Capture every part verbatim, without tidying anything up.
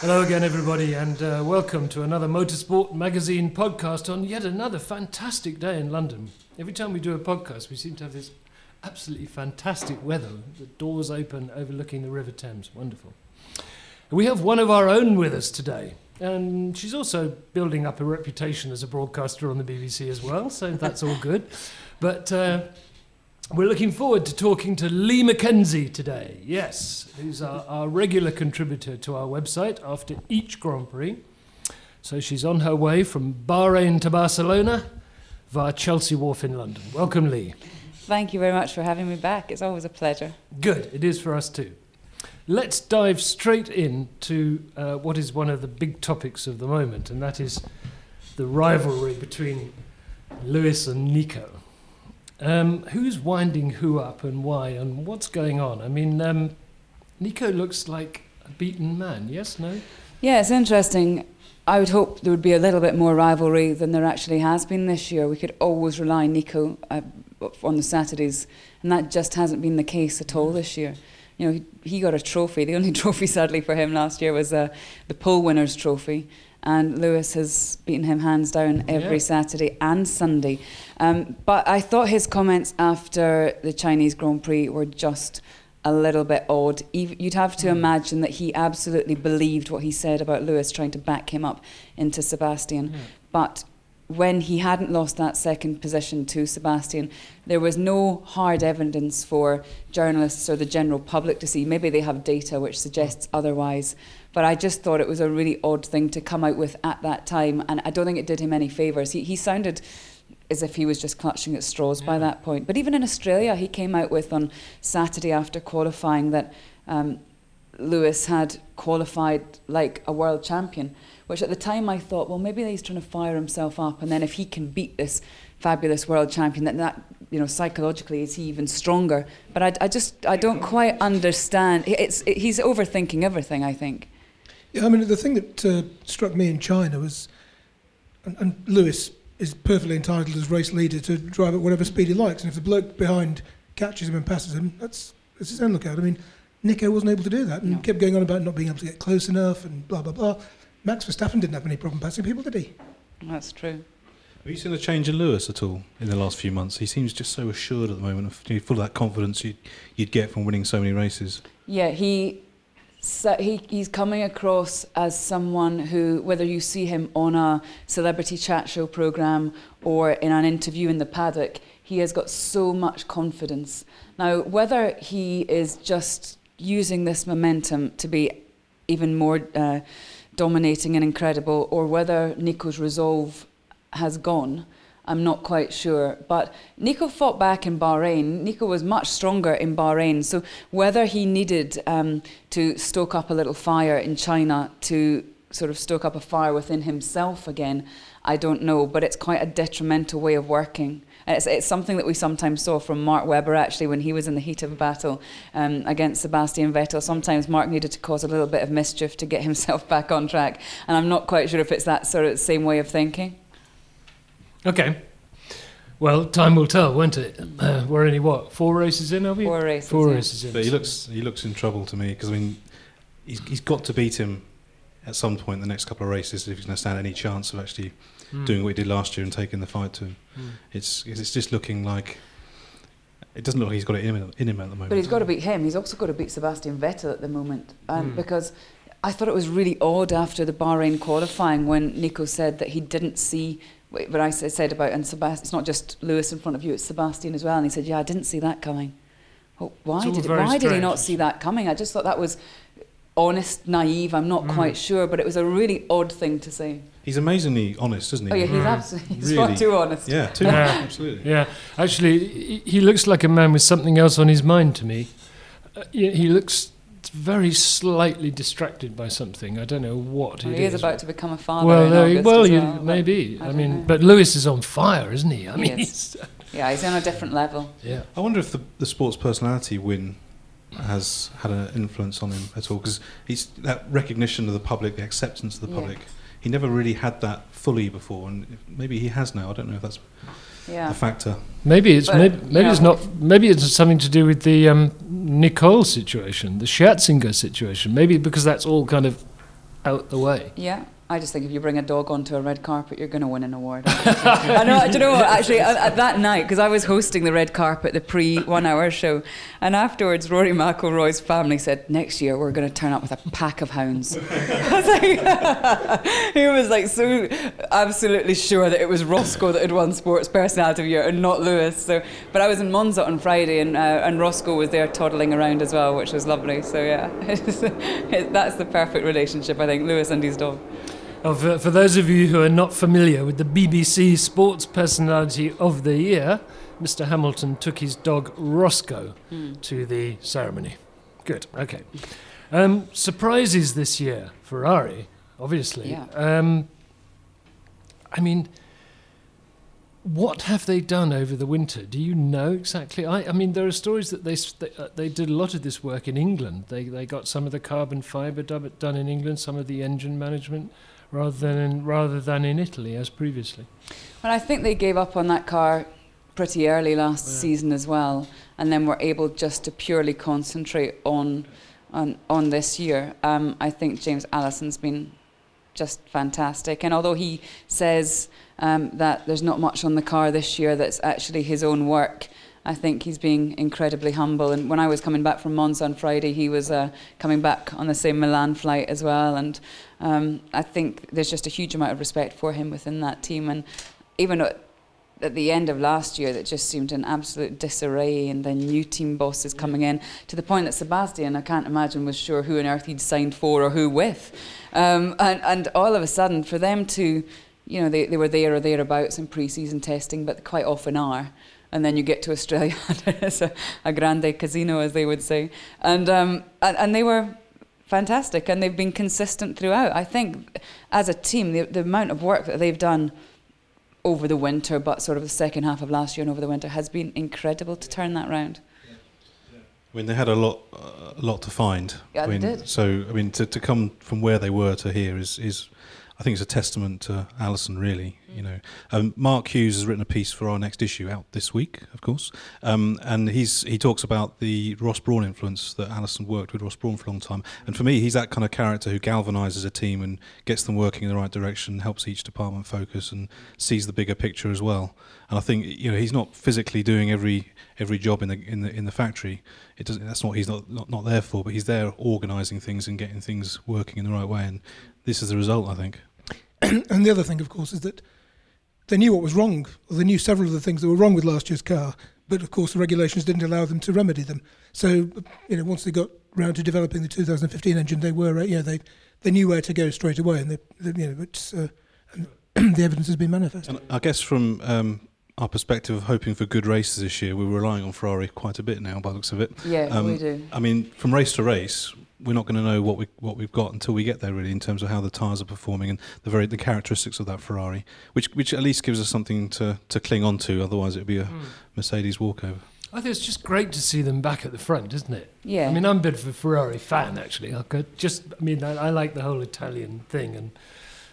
Hello again, everybody, and uh, welcome to another Motor Sport Magazine podcast on yet another fantastic day in London. Every time we do a podcast, we seem to have this absolutely fantastic weather. The doors open overlooking the River Thames. Wonderful. We have one of our own with us today, and she's also building up a reputation as a broadcaster on the B B C as well, so that's all good. But uh, we're looking forward to talking to Lee McKenzie today, yes, who's our, our regular contributor to our website after each Grand Prix. So she's on her way from Bahrain to Barcelona via Chelsea Wharf in London. Welcome, Lee. Thank you very much for having me back. It's always a pleasure. Good, it is for us too. Let's dive straight into uh, what is one of the big topics of the moment, and that is the rivalry between Lewis and Nico. Um, who's winding who up and why, and what's going on? I mean, um, Nico looks like a beaten man, yes, no? Yeah, it's interesting. I would hope there would be a little bit more rivalry than there actually has been this year. We could always rely on Nico uh, on the Saturdays, and that just hasn't been the case at all this year. You know, he, he got a trophy. The only trophy, sadly, for him last year was uh, the pole winner's trophy. And Lewis has beaten him hands down every yeah. Saturday and Sunday. Um, but I thought his comments after the Chinese Grand Prix were just a little bit odd. You'd have to imagine that he absolutely believed what he said about Lewis trying to back him up into Sebastian. Yeah. But when he hadn't lost that second position to Sebastian, there was no hard evidence for journalists or the general public to see. Maybe they have data which suggests otherwise, but I just thought it was a really odd thing to come out with at that time, and I don't think it did him any favours. He, he sounded as if he was just clutching at straws yeah. by that point. But even in Australia, he came out with on Saturday after qualifying that um, Lewis had qualified like a world champion, which at the time I thought, well, maybe he's trying to fire himself up, and then if he can beat this fabulous world champion, then that, you know, psychologically is he even stronger? But I, I just, I don't quite understand. It's, it, he's overthinking everything, I think. Yeah, I mean, the thing that uh, struck me in China was, and, and Lewis is perfectly entitled as race leader to drive at whatever speed he likes, and if the bloke behind catches him and passes him, that's, that's his own lookout. I mean, Nico wasn't able to do that, and no. kept going on about not being able to get close enough and blah, blah, blah. Max Verstappen didn't have any problem passing people, did he? That's true. Have you seen a change in Lewis at all in the last few months? He seems just so assured at the moment, full of that confidence you'd, you'd get from winning so many races. Yeah, he, so he he's coming across as someone who, whether you see him on a celebrity chat show programme or in an interview in the paddock, he has got so much confidence. Now, whether he is just using this momentum to be even more uh, dominating and incredible, or whether Nico's resolve has gone, I'm not quite sure. But Nico fought back in Bahrain. Nico was much stronger in Bahrain. So whether he needed um, to stoke up a little fire in China to sort of stoke up a fire within himself again, I don't know. But it's quite a detrimental way of working. And it's, it's something that we sometimes saw from Mark Webber, actually, when he was in the heat of a battle um, against Sebastian Vettel. Sometimes Mark needed to cause a little bit of mischief to get himself back on track. And I'm not quite sure if it's that sort of same way of thinking. Okay. Well, time will tell, won't it? Uh, we're only, what, four races in, are we? Four races Four yeah. races in. But he looks, he looks in trouble to me, because, I mean, he's, he's got to beat him at some point in the next couple of races if he's going to stand any chance of actually mm. doing what he did last year and taking the fight to him. Mm. It's, it's just looking like... It doesn't look like he's got it in him, in him at the moment. But he's got to beat him. He's also got to beat Sebastian Vettel at the moment, um, mm. because... I thought it was really odd after the Bahrain qualifying when Nico said that he didn't see what I said about, and Sebastian, it's not just Lewis in front of you, it's Sebastian as well. And he said, yeah, I didn't see that coming. Oh, why did, why did he not see that coming? I just thought that was honest, naive, I'm not mm. quite sure, but it was a really odd thing to say. He's amazingly honest, isn't he? Oh yeah, he's mm. absolutely, he's really? far too honest. Yeah, too honest, yeah. absolutely. Yeah, actually, he looks like a man with something else on his mind to me. Uh, he looks... very slightly distracted by something. I don't know what well, it he is. He is about to become a father well, in August well, as well. You, maybe. I, I mean, know. But Lewis is on fire, isn't he? I he mean, he's yeah, he's on a different level. Yeah. I wonder if the, the sports personality win has had an influence on him at all, because he's that recognition of the public, the acceptance of the yeah. public he never really had that fully before, and maybe he has now. I don't know if that's yeah. a factor. Maybe it's but, maybe, maybe yeah. it's not. Maybe it's something to do with the um, Nicole situation, the Scherzinger situation. Maybe because that's all kind of out the way. Yeah. I just think if you bring a dog onto a red carpet, you're going to win an award. I know, do you know, actually, at, at that night, because I was hosting the red carpet, the pre-one-hour show, and afterwards, Rory McIlroy's family said, next year, we're going to turn up with a pack of hounds. I was like, he was like so absolutely sure that it was Roscoe that had won Sports Personality of the Year and not Lewis. So, but I was in Monza on Friday, and, uh, and Roscoe was there toddling around as well, which was lovely. So, yeah, it's, it, that's the perfect relationship, I think, Lewis and his dog. Oh, for, for those of you who are not familiar with the B B C Sports Personality of the Year, Mister Hamilton took his dog Roscoe mm. to the ceremony. Good, okay. Um, surprises this year, Ferrari, obviously. Yeah. Um, I mean, what have they done over the winter? Do you know exactly? I, I mean, there are stories that they they, uh, they did a lot of this work in England. They, they got some of the carbon fibre done in England, some of the engine management, rather than in, rather than in Italy as previously. Well, I think they gave up on that car pretty early last yeah. season as well, and then were able just to purely concentrate on on, on this year. Um, I think James Allison's been just fantastic, and although he says um, that there's not much on the car this year that's actually his own work, I think he's being incredibly humble. And when I was coming back from Monza on Friday, he was uh, coming back on the same Milan flight as well. And um, I think there's just a huge amount of respect for him within that team. And even at, at the end of last year, that just seemed an absolute disarray. And then new team bosses coming in, to the point that Sebastian, I can't imagine, was sure who on earth he'd signed for or who with. Um, and, and all of a sudden, for them to, you know, they, they were there or thereabouts in pre-season testing, but they quite often are. And then you get to Australia, and it's a, a grande casino, as they would say. And, um, and and they were fantastic, and they've been consistent throughout. I think, as a team, the, the amount of work that they've done over the winter, but sort of the second half of last year and over the winter, has been incredible to turn that round. I mean, they had a lot, uh, a lot to find. Yeah, I mean, they did. So, I mean, to, to come from where they were to here is is. I think it's a testament to Allison, really. Mm. You know, um, Mark Hughes has written a piece for our next issue, out this week, of course, um, and he's he talks about the Ross Brawn influence, that Allison worked with Ross Brawn for a long time. And for me, he's that kind of character who galvanises a team and gets them working in the right direction, helps each department focus, and sees the bigger picture as well. And I think, you know, he's not physically doing every every job in the in the in the factory. It doesn't. That's not what he's not not, not there for. But he's there organising things and getting things working in the right way. And this is the result, I think. And the other thing, of course, is that they knew what was wrong, or they knew several of the things that were wrong with last year's car, but of course the regulations didn't allow them to remedy them. So, you know, once they got round to developing the two thousand fifteen engine, they were, you know, they they knew where to go straight away, and they, they you know, it's, uh, and the evidence has been manifest. And I guess from um, our perspective of hoping for good races this year, we're relying on Ferrari quite a bit now, by the looks of it. Yeah, um, we do. I mean, from race to race, we're not going to know what we what we've got until we get there, really, in terms of how the tyres are performing and the very the characteristics of that Ferrari, which which at least gives us something to to cling on to. Otherwise, it'd be a mm. Mercedes walkover. I think it's just great to see them back at the front, isn't it? Yeah. I mean, I'm a bit of a Ferrari fan, actually. I could just, I mean, I, I like the whole Italian thing, and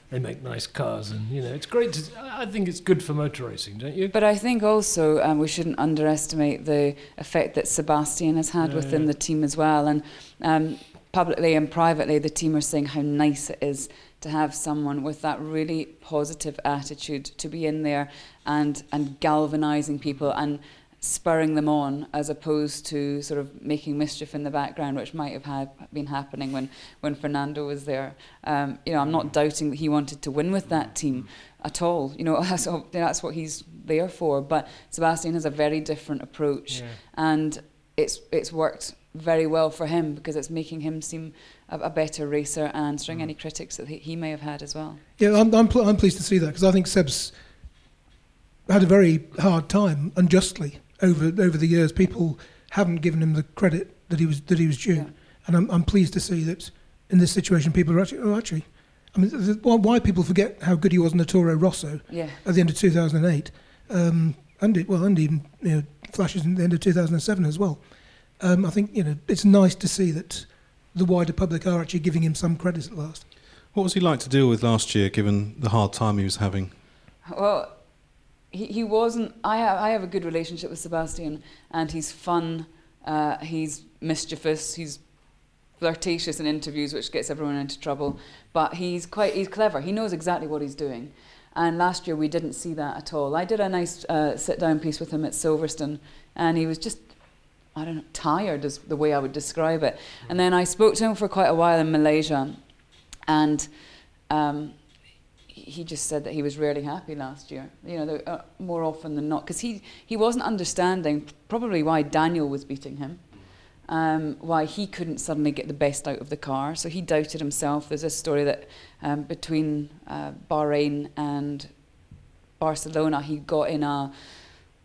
they make nice cars, and, you know, it's great to, I think it's good for motor racing, don't you? But I think also um, we shouldn't underestimate the effect that Sebastian has had yeah, within yeah. the team as well. And um, publicly and privately, the team are saying how nice it is to have someone with that really positive attitude to be in there and, and galvanising people and spurring them on, as opposed to sort of making mischief in the background, which might have had been happening when, when Fernando was there. Um, you know, I'm not doubting that he wanted to win with that team at all. You know, that's, that's what he's there for. But Sebastian has a very different approach, yeah. and it's it's worked very well for him, because it's making him seem a, a better racer and answering mm. any critics that he may have had as well. Yeah, I'm I'm, pl I'm pleased to see that, because I think Seb's had a very hard time, unjustly. Over over the years, people haven't given him the credit that he was that he was due, yeah. and I'm I'm pleased to see that in this situation, people are actually oh actually, I mean, th th why people forget how good he was in the Toro Rosso yeah. at the end of two thousand eight, um, and it, well, and even, you know, flashes in the end of two thousand seven as well. Um, I think, you know, it's nice to see that the wider public are actually giving him some credit at last. What was he like to deal with last year, given the hard time he was having? Well, he, he wasn't... I have, I have a good relationship with Sebastian, and he's fun, uh, he's mischievous, he's flirtatious in interviews, which gets everyone into trouble, but he's quite he's clever. He knows exactly what he's doing. And last year we didn't see that at all. I did a nice uh, sit-down piece with him at Silverstone, and he was just, I don't know, tired is the way I would describe it. And then I spoke to him for quite a while in Malaysia, and um, he just said that he was rarely happy last year. You know, the, uh, more often than not, because he, he wasn't understanding probably why Daniel was beating him, um, why he couldn't suddenly get the best out of the car. So he doubted himself. There's a story that um, between uh, Bahrain and Barcelona, he got in a,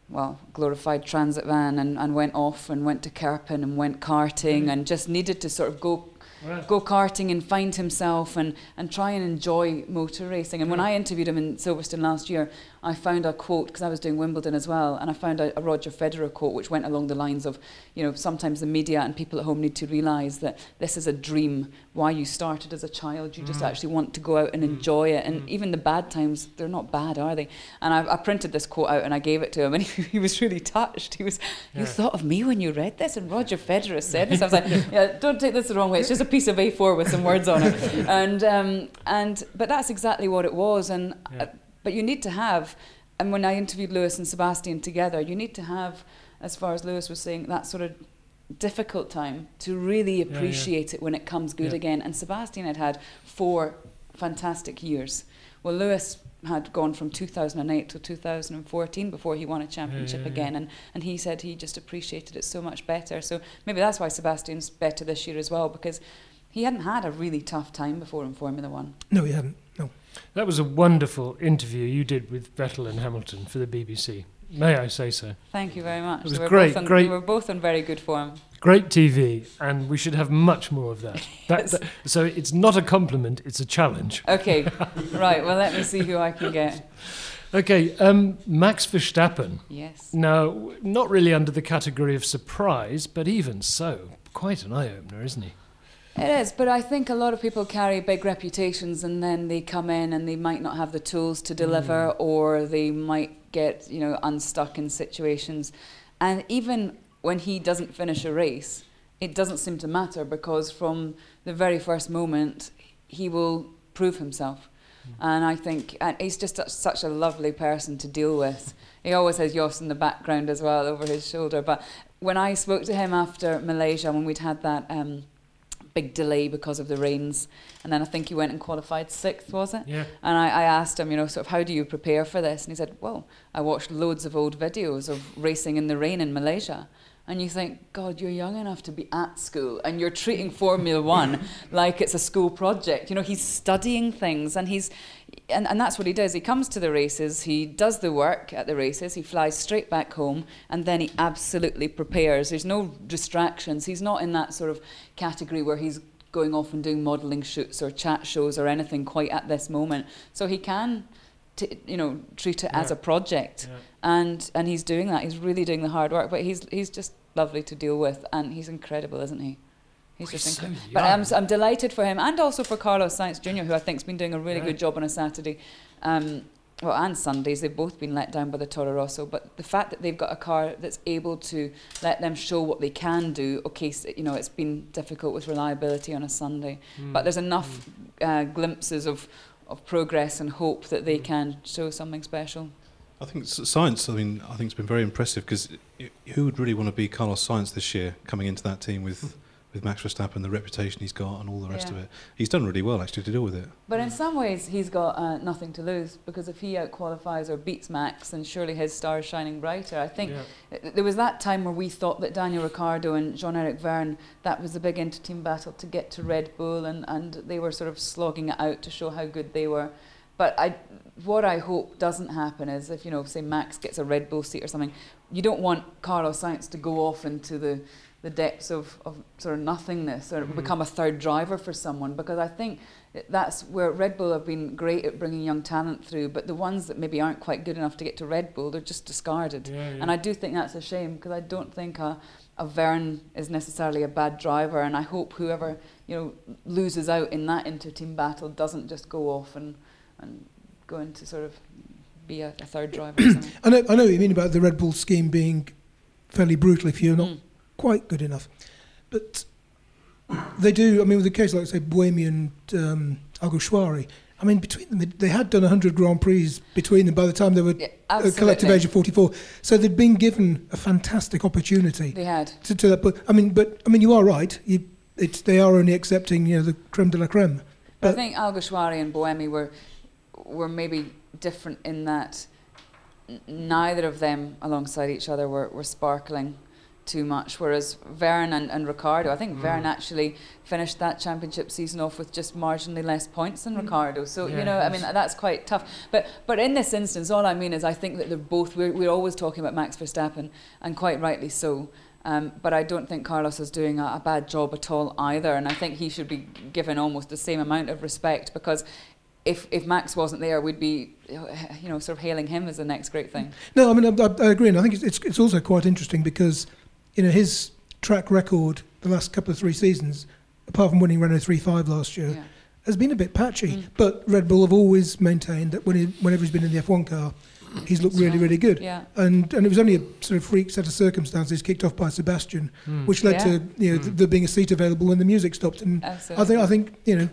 well, glorified transit van and, and went off and went to Kerpen and went karting mm. and just needed to sort of go right. go karting and find himself and, and try and enjoy motor racing. And mm. when I interviewed him in Silverstone last year, I found a quote, because I was doing Wimbledon as well, and I found a, a Roger Federer quote which went along the lines of, you know, sometimes the media and people at home need to realise that this is a dream. Why you started as a child, you mm. just actually want to go out and mm. enjoy it. And mm. even the bad times, they're not bad, are they? And I, I printed this quote out and I gave it to him, and he, he was really touched. He was, yeah. you thought of me when you read this? And Roger Federer said this. I was like, yeah, don't take this the wrong way. It's just a piece of A four with some words on it. And, um, and, but that's exactly what it was. And. Yeah. Uh, But you need to have, and when I interviewed Lewis and Sebastian together, you need to have, as far as Lewis was saying, that sort of difficult time to really appreciate yeah, yeah. it when it comes good yeah. again. And Sebastian had had four fantastic years. Well, Lewis had gone from two thousand eight to two thousand fourteen before he won a championship yeah, yeah, yeah. again. And, and he said he just appreciated it so much better. So maybe that's why Sebastian's better this year as well, because he hadn't had a really tough time before in Formula One. No, he hadn't. No. That was a wonderful interview you did with Vettel and Hamilton for the B B C. May I say so? Thank you very much. It was so we're great, both on, great. We were both in very good form. Great T V, and we should have much more of that. That, that so it's not a compliment, it's a challenge. Okay, right, well, let me see who I can get. Okay, um, Max Verstappen. Yes. Now, not really under the category of surprise, but even so, quite an eye-opener, isn't he? It is, but I think a lot of people carry big reputations and then they come in and they might not have the tools to deliver mm. or they might get, you know, unstuck in situations. And even when he doesn't finish a race, it doesn't seem to matter, because from the very first moment, he will prove himself. Mm. And I think and he's just a, such a lovely person to deal with. He always has Jos in the background as well over his shoulder. But when I spoke to him after Malaysia, when we'd had that... Um, big delay because of the rains, and then I think he went and qualified sixth, was it? Yeah. And I, I asked him, you know, sort of, how do you prepare for this? And he said, well, I watched loads of old videos of racing in the rain in Malaysia. And you think, God, you're young enough to be at school and you're treating Formula One like it's a school project. You know, he's studying things, and he's, and, and that's what he does. He comes to the races, he does the work at the races, he flies straight back home, and then he absolutely prepares. There's no distractions. He's not in that sort of category where he's going off and doing modelling shoots or chat shows or anything quite at this moment. So he can... T you know, treat it yeah. as a project, yeah. and and he's doing that. He's really doing the hard work, but he's he's just lovely to deal with, and he's incredible, isn't he? He's oh, just he's incredible. So but I'm I'm delighted for him, and also for Carlos Sainz Junior, who I think's been doing a really yeah. good job on a Saturday, um, well, and Sundays. They've both been let down by the Toro Rosso, but the fact that they've got a car that's able to let them show what they can do. Okay, so, you know, it's been difficult with reliability on a Sunday, mm. but there's enough mm. uh, glimpses of. of progress and hope that they can show something special. I think Sainz, I mean, I think it's been very impressive, because who would really want to be Carlos Sainz this year, coming into that team with, with Max Verstappen, the reputation he's got and all the rest yeah. of it? He's done really well, actually, to deal with it. But in some ways, he's got uh, nothing to lose, because if he outqualifies or beats Max, then surely his star is shining brighter. I think yeah. there was that time where we thought that Daniel Ricciardo and Jean-Éric Vergne, that was the big inter-team battle to get to Red Bull, and, and they were sort of slogging it out to show how good they were. But I, what I hope doesn't happen is if, you know, say Max gets a Red Bull seat or something, you don't want Carlos Sainz to go off into the the depths of, of sort of nothingness, or mm-hmm. become a third driver for someone, because I think that's where Red Bull have been great at bringing young talent through, but the ones that maybe aren't quite good enough to get to Red Bull, they're just discarded. Yeah, yeah. And I do think that's a shame, because I don't think a, a Vergne is necessarily a bad driver, and I hope whoever, you know, loses out in that inter-team battle doesn't just go off and, and go into sort of be a, a third driver or something. I know, I know what you mean about the Red Bull scheme being fairly brutal if you're not mm. quite good enough. But they do, I mean, with a case like, say, Buemi and um, Alguersuari, I mean, between them, they, they had done one hundred Grand Prix between them by the time they were yeah, a collective age of forty-four. So they'd been given a fantastic opportunity. They had. To, to that, but, I mean, but, I mean, you are right. You, it's, they are only accepting, you know, the creme de la creme. But I think Alguersuari and Buemi were, were maybe different in that neither of them alongside each other were, were sparkling too much, whereas Vergne and, and Ricciardo, I think mm. Vergne actually finished that championship season off with just marginally less points than mm. Ricciardo, so yeah, you know, I mean, that's quite tough. But but in this instance, all I mean is I think that they're both, we're, we're always talking about Max Verstappen, and quite rightly so, um, but I don't think Carlos is doing a, a bad job at all either, and I think he should be given almost the same amount of respect, because If, if Max wasn't there, we'd be, you know, sort of hailing him as the next great thing. No, I mean, I, I agree, and I think it's, it's, it's also quite interesting because, you know, his track record the last couple of three seasons, apart from winning Renault three five last year, yeah. has been a bit patchy. Mm. But Red Bull have always maintained that when he, whenever he's been in the F one car, he's looked That's really, right. really good. Yeah. And and it was only a sort of freak set of circumstances kicked off by Sebastian, mm. which led yeah. to, you know, mm. th there being a seat available when the music stopped. And Absolutely. I think I think you know.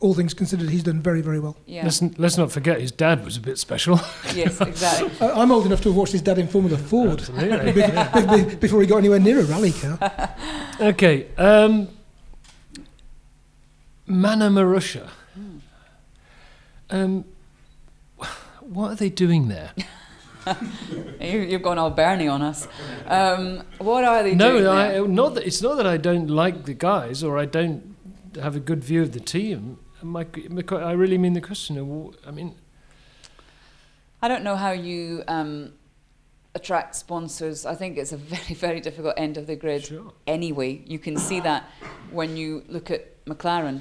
all things considered, he's done very, very well. Yeah. Let's, let's not forget his dad was a bit special. Yes, exactly. I, I'm old enough to have watched his dad in Formula Ford before, before he got anywhere near a rally car. Okay. Um, Mana Marussia. Mm. Um, what are they doing there? you, you've gone all Bernie on us. Um, what are they no, doing I, there? No, it's not that I don't like the guys or I don't have a good view of the team. My, my, I really mean the question. I mean, I don't know how you um, attract sponsors. I think it's a very, very difficult end of the grid. Sure. Anyway, you can see that when you look at McLaren.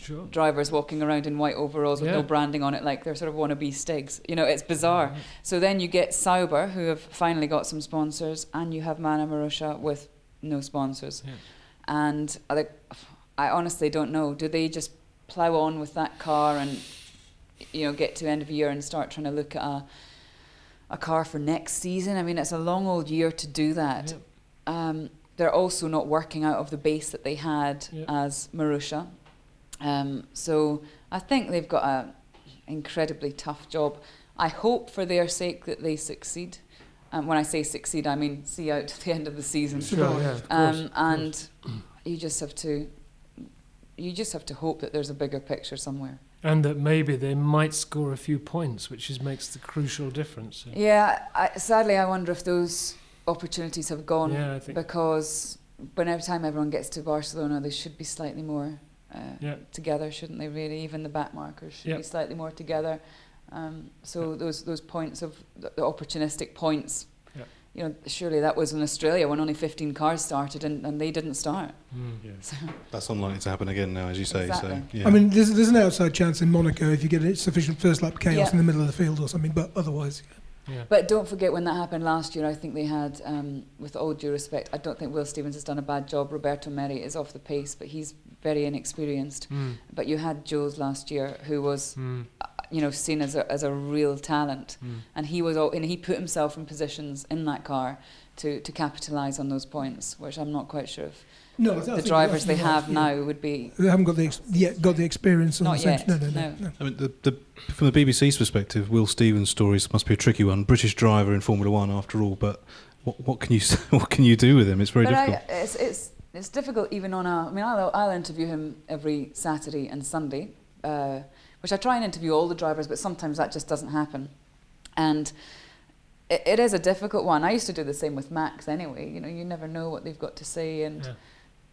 Sure. Drivers walking around in white overalls with yeah. no branding on it, like they're sort of wannabe Stigs. You know, it's bizarre. Mm-hmm. So then you get Sauber, who have finally got some sponsors, and you have Mana Marussia with no sponsors. Yeah. And I think, I honestly don't know. Do they just plough on with that car and, you know, get to the end of the year and start trying to look at a, a car for next season? I mean, it's a long old year to do that. Yep. Um, they're also not working out of the base that they had yep. as Marussia. Um, so I think they've got an incredibly tough job. I hope for their sake that they succeed. Um, when I say succeed, I mean see out to the end of the season. Sure, um, yeah, of course, and of course. you just have to... You just have to hope that there's a bigger picture somewhere. And that maybe they might score a few points, which is, makes the crucial difference. So. Yeah, I, sadly I wonder if those opportunities have gone, yeah, I think because by the time everyone gets to Barcelona, they should be slightly more uh, yeah. together, shouldn't they really? Even the back markers should yeah. be slightly more together. Um, so yeah. those, those points of, the, the opportunistic points, yeah. you know, surely that was in Australia when only fifteen cars started and, and they didn't start. Mm, yeah. so That's unlikely to happen again now, as you say. Exactly. So, yeah. I mean, there's, there's an outside chance in Monaco if you get a sufficient first lap chaos yeah. in the middle of the field or something, but otherwise... Yeah. But don't forget when that happened last year, I think they had, um, with all due respect, I don't think Will Stevens has done a bad job. Roberto Merhi is off the pace, but he's very inexperienced. Mm. But you had Jules last year, who was... Mm. you know, seen as a, as a real talent. Mm. And he was all, and he put himself in positions in that car to, to capitalise on those points, which I'm not quite sure if no, uh, the drivers they have now would be... They haven't got the, ex yet got the experience. Not on the yet, no, no, no. no. I mean, the, the, from the B B C's perspective, Will Stevens' stories must be a tricky one. British driver in Formula One, after all, but what, what, can, you, what can you do with him? It's very but difficult. I, it's, it's, it's difficult even on a... I mean, I'll, I'll interview him every Saturday and Sunday, uh, which I try and interview all the drivers, but sometimes that just doesn't happen. And it, it is a difficult one. I used to do the same with Max anyway. You know, you never know what they've got to say. And yeah.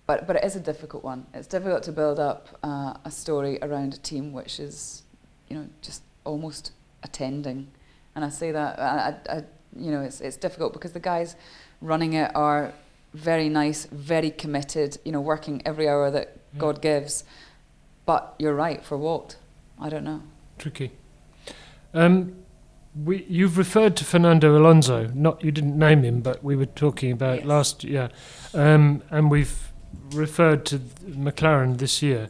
but, but it is a difficult one. It's difficult to build up uh, a story around a team which is, you know, just almost attending. And I say that, I, I, you know, it's, it's difficult because the guys running it are very nice, very committed, you know, working every hour that mm. God gives. But you're right, for what? I don't know. Tricky. Um, we, you've referred to Fernando Alonso. Not you didn't name him, but we were talking about yes. last year. Um, and we've referred to McLaren this year.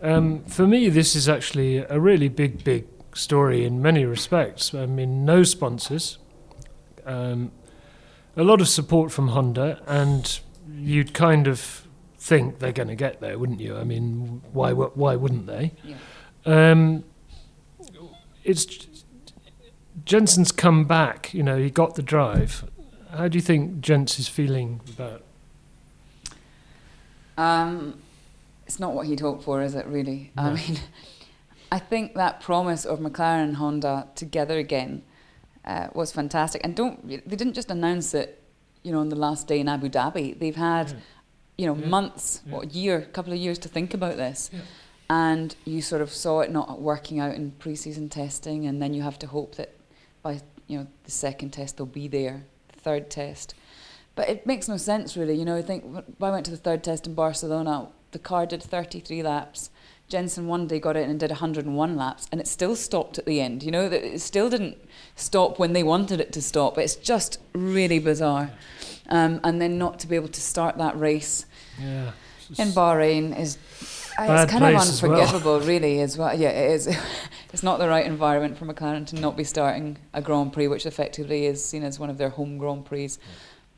Um, for me, this is actually a really big, big story in many respects. I mean, no sponsors, um, a lot of support from Honda, and you'd kind of think they're going to get there, wouldn't you? I mean, why why wouldn't they? Yeah. Um, it's Jensen's come back. You know, he got the drive. How do you think Jens is feeling about? Um, it's not what he'd hoped for, is it? Really, no. I mean. I think that promise of McLaren and Honda together again uh, was fantastic. And don't they didn't just announce it, you know, on the last day in Abu Dhabi. They've had, yeah. you know, yeah. months, yeah. what, a year, a couple of years to think about this. Yeah. And you sort of saw it not working out in pre-season testing, and then you have to hope that by, you know, the second test they'll be there, the third test. But it makes no sense, really. You know, I think when I went to the third test in Barcelona, the car did thirty-three laps. Jenson one day got in and did one hundred and one laps, and it still stopped at the end. You know, it still didn't stop when they wanted it to stop. It's just really bizarre. Um, and then not to be able to start that race yeah, in Bahrain is uh, it's kind of unforgivable, well. really, as well. Yeah, it is. It's not the right environment for McLaren to not be starting a Grand Prix, which effectively is seen as one of their home Grand Prix. Yeah.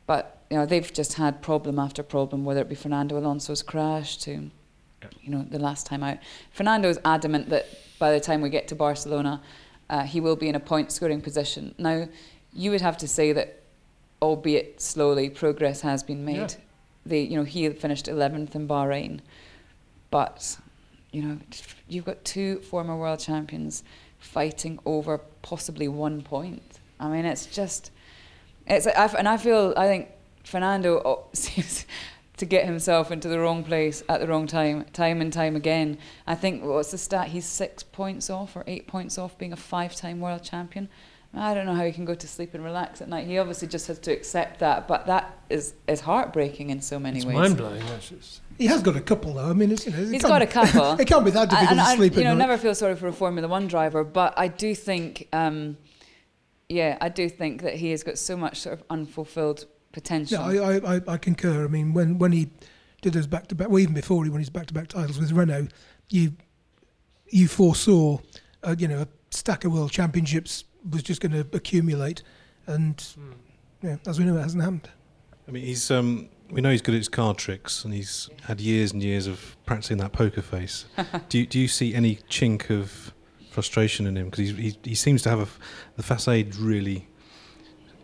But you know, they've just had problem after problem, whether it be Fernando Alonso's crash to... you know, the last time out. Fernando's adamant that by the time we get to Barcelona, uh, he will be in a point-scoring position. Now, you would have to say that, albeit slowly, progress has been made. Yeah. They, you know, he finished eleventh in Bahrain. But, you know, you've got two former world champions fighting over possibly one point. I mean, it's just... it's And I feel, I think Fernando seems... to get himself into the wrong place at the wrong time, time and time again. I think, what's the stat? He's six points off or eight points off being a five-time world champion. I don't know how he can go to sleep and relax at night. He obviously just has to accept that, but that is, is heartbreaking in so many it's ways. It's mind-blowing. He has got a couple, though. I mean, it's, you know, it He's got a couple. It can't be that difficult I, to sleep I, you know, at night. I never feel sorry for a Formula One driver, but I do think, um, yeah, I do think that he has got so much sort of unfulfilled potential. Yeah, I, I, I concur. I mean, when, when he did those back-to-back, well, even before he won his back-to-back titles with Renault, you you foresaw, uh, you know, a stack of world championships was just going to accumulate, and mm. yeah, as we know, it hasn't happened. I mean, he's um, we know he's good at his card tricks, and he's had years and years of practicing that poker face. do you, do you see any chink of frustration in him? Because he he seems to have a, the facade really.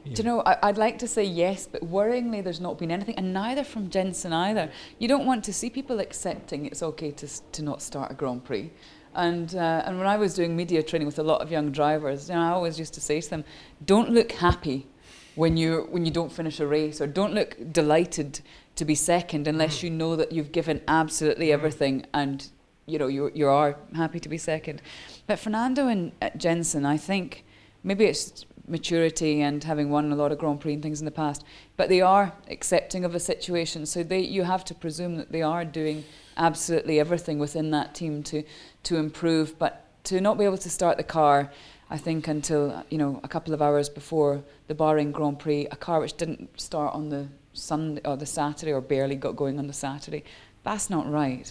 Yeah. Do you know, I, I'd like to say yes, but worryingly there's not been anything, and neither from Jenson either. You don't want to see people accepting it's okay to to not start a Grand Prix. And, uh, and when I was doing media training with a lot of young drivers, you know, I always used to say to them, don't look happy when you when you don't finish a race, or don't look delighted to be second unless mm. you know that you've given absolutely mm. everything and, you know, you, you are happy to be second. But Fernando and uh, Jenson, I think, maybe it's... maturity and having won a lot of Grand Prix and things in the past, but they are accepting of a situation, so they you have to presume that they are doing absolutely everything within that team to to improve, but to not be able to start the car, I think, until, you know, a couple of hours before the Bahrain Grand Prix, a car which didn't start on the Sunday or the Saturday, or barely got going on the Saturday, that's not right.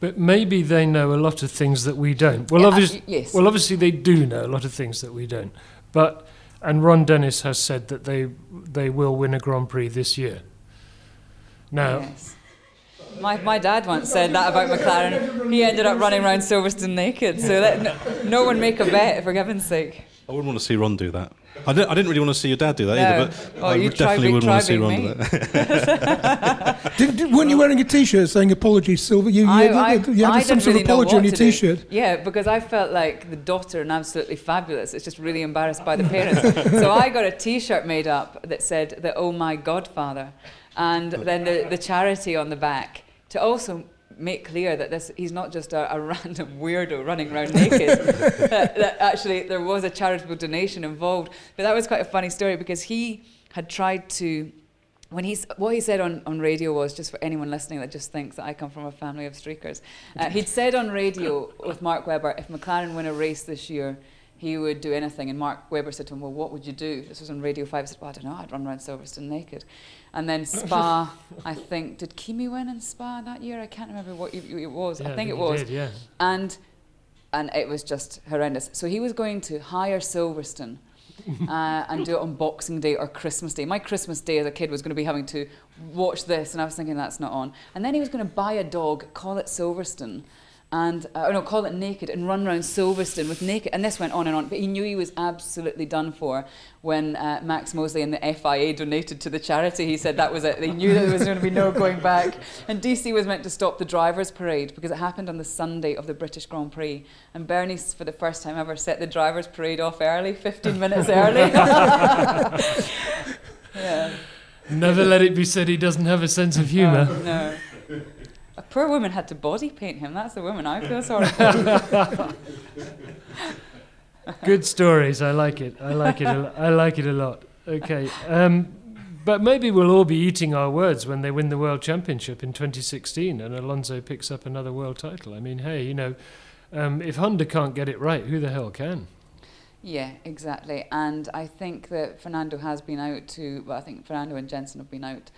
But maybe they know a lot of things that we don't. Well, yeah, obviously, uh, yes. well obviously they do know a lot of things that we don't, but and Ron Dennis has said that they they will win a Grand Prix this year. Now, yes. my my dad once said that about McLaren. He ended up running around Silverstone naked. So let no, no one make a bet, for heaven's sake. I wouldn't want to see Ron do that. I didn't. I didn't really want to see your dad do that no. either. But oh, I would definitely wouldn't want to see Ron me. do that. did, did, weren't you wearing a T-shirt saying "Apologies, Silver"? You, you, I, you, you, you I, had I some sort really of apology on your T-shirt. Yeah, because I felt like the daughter and absolutely fabulous. It's just really embarrassed by the parents. So I got a T-shirt made up that said the "Oh my Godfather," and then the, the charity on the back to also make clear that this he's not just a, a random weirdo running around naked, that, that actually there was a charitable donation involved. But that was quite a funny story, because he had tried to when he's, what he said on, on radio was, just for anyone listening that just thinks that I come from a family of streakers, uh, he'd said on radio with Mark Webber, if McLaren win a race this year, he would do anything. And Mark Webber said to him, well, what would you do? This was on Radio five. I said, well, I don't know, I'd run around Silverstone naked. And then Spa, I think, did Kimi win in Spa that year? I can't remember what you, you, it was. Yeah, I, think I think it was. Did, yeah. And and it was just horrendous. So he was going to hire Silverstone Uh, and do it on Boxing Day or Christmas Day. My Christmas Day as a kid was going to be having to watch this, and I was thinking that's not on. And then he was going to buy a dog, call it Silverstone, and uh, or no, call it Naked, and run around Silverstone with Naked. And this went on and on. But he knew he was absolutely done for when uh, Max Mosley and the F I A donated to the charity. He said that was it. They knew there was going to be no going back. And D C was meant to stop the drivers' parade because it happened on the Sunday of the British Grand Prix. And Bernie, for the first time ever, set the drivers' parade off early, fifteen minutes early. Yeah. Never let it be said he doesn't have a sense of humour. Oh, no. A poor woman had to body paint him. That's the woman I feel sorry for. Good stories. I like it. I like it. A I like it a lot. Okay, um, but maybe we'll all be eating our words when they win the World Championship in twenty sixteen and Alonso picks up another world title. I mean, hey, you know, um, if Honda can't get it right, who the hell can? Yeah, exactly. And I think that Fernando has been out to. Well, I think Fernando and Jenson have been out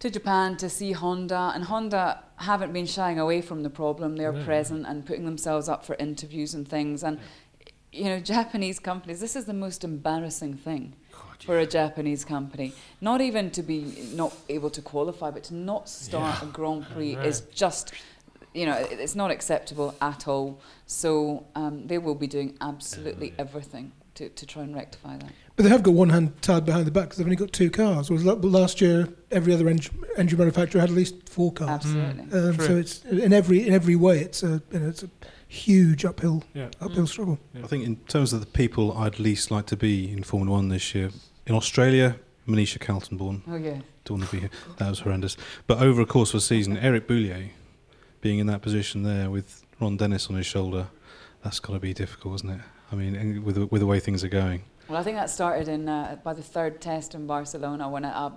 to Japan to see Honda, and Honda haven't been shying away from the problem. They're no. present and putting themselves up for interviews and things. And yeah. you know, Japanese companies, this is the most embarrassing thing God, for yeah. a Japanese company. Not even to be not able to qualify, but to not start yeah. a Grand Prix right. is just, you know, it, it's not acceptable at all. So um, they will be doing absolutely yeah. everything to, to try and rectify that. But they have got one hand tied behind the back because they've only got two cars. Whereas last year, every other engine, engine manufacturer had at least four cars. Absolutely. Mm. Um, so it's in every in every way, it's a you know, it's a huge uphill yeah. uphill mm. struggle. Yeah. I think in terms of the people I'd least like to be in Formula One this year in Australia, Manisha Kaltenborn. Oh yeah. Don't want to be here. That was horrendous. But over a course of a season, Eric Boullier being in that position there with Ron Dennis on his shoulder, that's got to be difficult, isn't it? I mean, with with the way things are going. Well, I think that started in uh, by the third test in Barcelona when it, uh,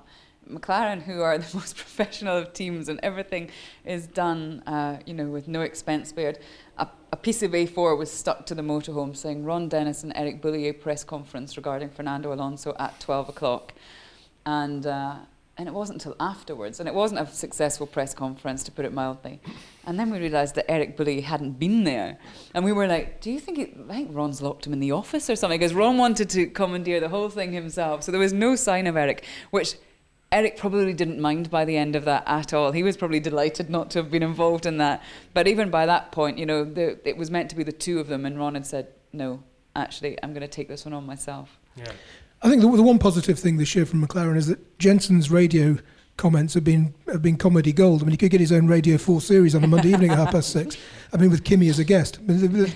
McLaren, who are the most professional of teams and everything is done, uh, you know, with no expense spared. A, a piece of A four was stuck to the motorhome saying Ron Dennis and Eric Boullier press conference regarding Fernando Alonso at twelve o'clock, and uh, and it wasn't until afterwards, and it wasn't a successful press conference, to put it mildly. And then we realised that Eric Boullier hadn't been there. And we were like, do you think, it, I think Ron's locked him in the office or something? Because Ron wanted to commandeer the whole thing himself. So there was no sign of Eric, which Eric probably didn't mind by the end of that at all. He was probably delighted not to have been involved in that. But even by that point, you know, the, it was meant to be the two of them. And Ron had said, no, actually, I'm going to take this one on myself. Yeah. I think the, the one positive thing this year from McLaren is that Jensen's radio comments have been have been comedy gold. I mean, he could get his own Radio four series on a Monday evening at half past six. I mean, with Kimi as a guest. I mean,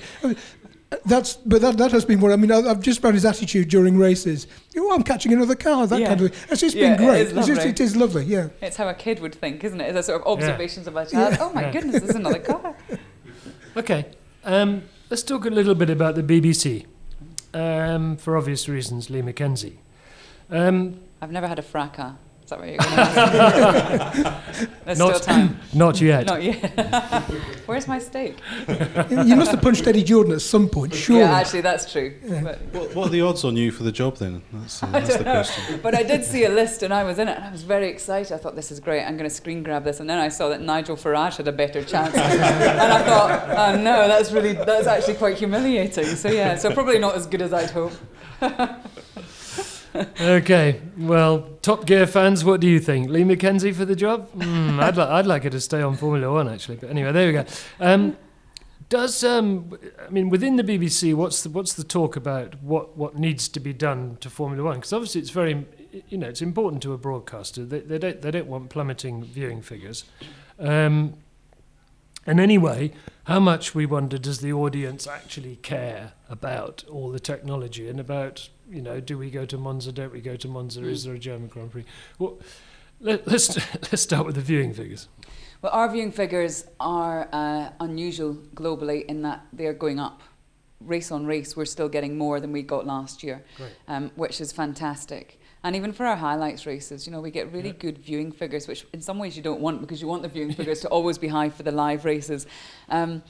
that's but that that has been what I mean. I've just found his attitude during races. Oh, I'm catching another car. That yeah. kind of thing. It's just yeah, been great. It is, it's just, it is lovely. Yeah, it's how a kid would think, isn't it? It's a sort of observations yeah. of a child. Yeah. Oh my yeah. goodness, there's another car. Okay, um, let's talk a little bit about the B B C. Um, for obvious reasons, Lee McKenzie. Um, I've never had a fracas. Is that what you're going to ask? There's still time. Not yet. Not yet. Where's my steak? You must have punched Eddie Jordan at some point, surely. Yeah, actually, that's true. Yeah. But what, what are the odds on you for the job, then? That's, uh, that's the know. question. But I did see a list, and I was in it, and I was very excited. I thought, this is great. I'm going to screen grab this. And then I saw that Nigel Farage had a better chance. And I thought, oh, no, that's, really, that's actually quite humiliating. So, yeah, so probably not as good as I'd hope. Okay, well, Top Gear fans, what do you think? Lee McKenzie for the job? Mm, I'd, li I'd like her to stay on Formula One, actually. But anyway, there we go. Um, does, um, I mean, within the B B C, what's the, what's the talk about what, what needs to be done to Formula One? Because obviously it's very, you know, it's important to a broadcaster. They, they, don't, they don't want plummeting viewing figures. Um, and anyway, how much, we wonder, does the audience actually care about all the technology and about, you know, do we go to Monza? Don't we go to Monza? Is there a German Grand Prix? Well, let, let's let's start with the viewing figures. Well, our viewing figures are uh, unusual globally in that they are going up, race on race. We're still getting more than we got last year, um, which is fantastic. And even for our highlights races, you know, we get really yeah. good viewing figures, which in some ways you don't want, because you want the viewing figures to always be high for the live races. Um,